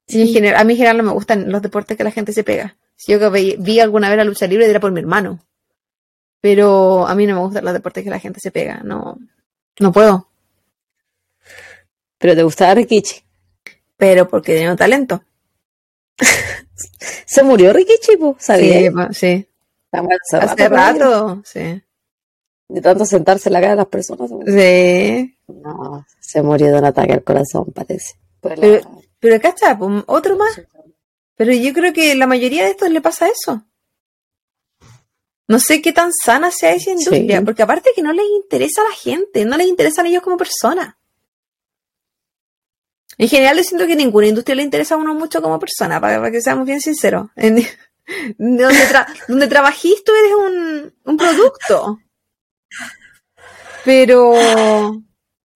Sí. En general, a mí en general no me gustan los deportes que la gente se pega. Si yo vi alguna vez la lucha libre era por mi hermano, pero a mí no me gustan los deportes que la gente se pega, no, no puedo. Pero te gustaba Rikichi, pero porque tenía talento. Se murió Rikichi, po, sabía. Sí, sí. Hace, hace rato, sí. De tanto sentarse en la cara de las personas. Sí. No, se murió de un ataque al corazón, parece. Por pero, la... pero acá está, otro más. Pero yo creo que la mayoría de estos le pasa eso. No sé qué tan sana sea esa industria, sí. Porque aparte que no les interesa a la gente, no les interesan ellos como personas. En general, yo siento que ninguna industria le interesa a uno mucho como persona, para, para que seamos bien sinceros. En, donde, tra- donde trabajís tú eres un, un producto. Pero...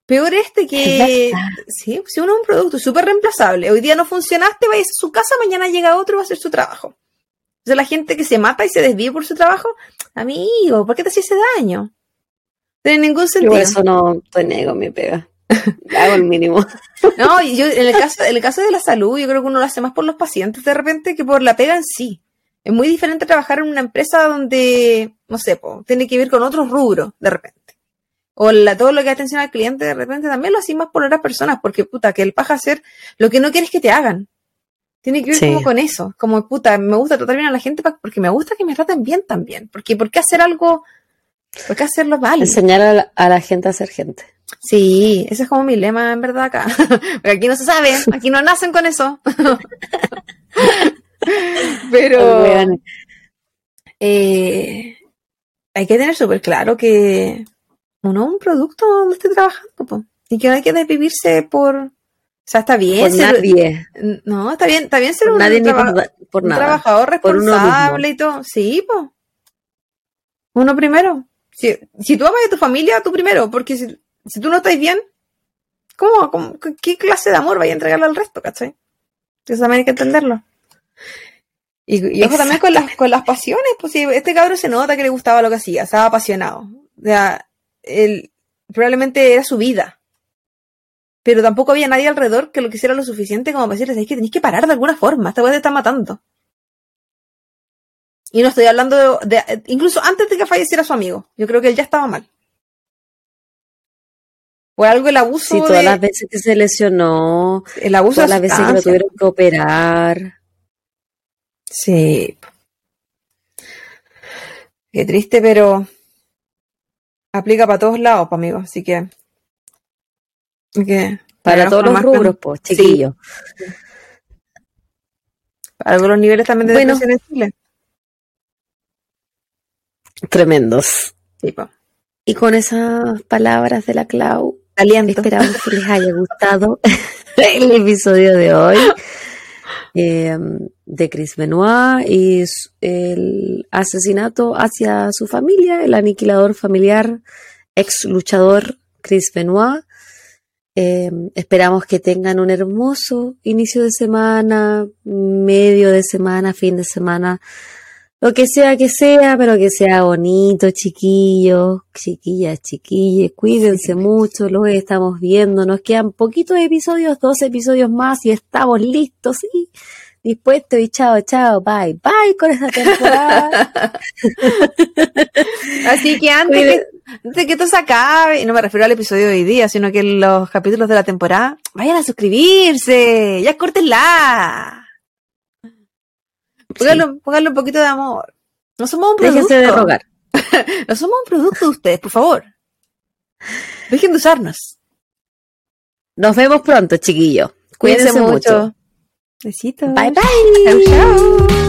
peor este que... Sí, si uno es un producto súper reemplazable. Hoy día no funcionaste, vayas a su casa, mañana llega otro y va a hacer su trabajo. Entonces la gente que se mata y se desvive por su trabajo, amigo, ¿por qué te hacía ese daño? No tiene ningún sentido. Yo eso no te niego, me pega. Hago el mínimo. No, yo en el caso, en el caso de la salud, yo creo que uno lo hace más por los pacientes de repente que por la pega en sí. Es muy diferente trabajar en una empresa donde, no sé, po, tiene que ver con otros rubros de repente. O la, todo lo que atención al cliente, de repente también lo haces más por otras personas, porque puta, que el paja hacer lo que no quieres que te hagan. Tiene que ver sí. Como con eso, como puta, me gusta tratar bien a la gente pa- porque me gusta que me traten bien también. Porque ¿por qué hacer algo? ¿Por qué hacerlo mal? Enseñar a la, a la gente a ser gente. Sí, ese es como mi lema en verdad acá. Porque aquí no se sabe, aquí no nacen con eso. Pero eh, hay que tener súper claro que uno un producto donde esté trabajando, po. Y que no hay que desvivirse por... O sea, está bien. Por ser... nadie. No, está bien, está bien ser un, nadie traba... por, por un nada. Trabajador responsable y todo. Sí, po. Uno primero. Si, si tú amas de tu familia, tú primero. Porque si, si tú no estás bien, ¿Cómo? ¿Cómo? ¿Qué clase de amor vaya a entregarle al resto, cachai? Entonces también hay que entenderlo. Y, y ojo también con las, con las pasiones, pues si este cabrón se nota que le gustaba lo que hacía, estaba apasionado. O sea, él, probablemente era su vida. Pero tampoco había nadie alrededor que lo quisiera lo suficiente como para decirles, es que tenéis que parar de alguna forma, esta weá te está matando. Y no estoy hablando de, de... Incluso antes de que falleciera su amigo, yo creo que él ya estaba mal. Fue algo el abuso sí, todas de... las veces que se lesionó, el abuso todas las veces que lo tuvieron que operar. Sí. Qué triste, pero aplica para todos lados, amigo. Así que... Okay. Para todos los rubros, que... pues, chiquillos. Sí. Para algunos niveles también de bueno, depresión en Chile. Tremendos. Sí, pues. Y con esas palabras de la Clau, aliento. Esperamos que les haya gustado el episodio de hoy. Eh, de Chris Benoit y su, el asesinato hacia su familia, el aniquilador familiar, ex luchador Chris Benoit. Eh, esperamos que tengan un hermoso inicio de semana, medio de semana, fin de semana, lo que sea que sea, pero que sea bonito, chiquillos, chiquillas, chiquilles, cuídense mucho, los estamos viendo, nos quedan poquitos episodios, dos episodios más y estamos listos y dispuestos y chao, chao, bye, bye con esta temporada. Así que antes que, antes que todo se acabe, y no me refiero al episodio de hoy día, sino que los capítulos de la temporada, vayan a suscribirse, ya córtenla. Pónganlo, pónganlo un poquito de amor. No somos un producto. Déjense de rogar. No somos un producto de ustedes, por favor. Dejen de usarnos. Nos vemos pronto, chiquillos. Cuídense, Cuídense mucho. mucho. Besitos. Bye, bye. Chao, chao.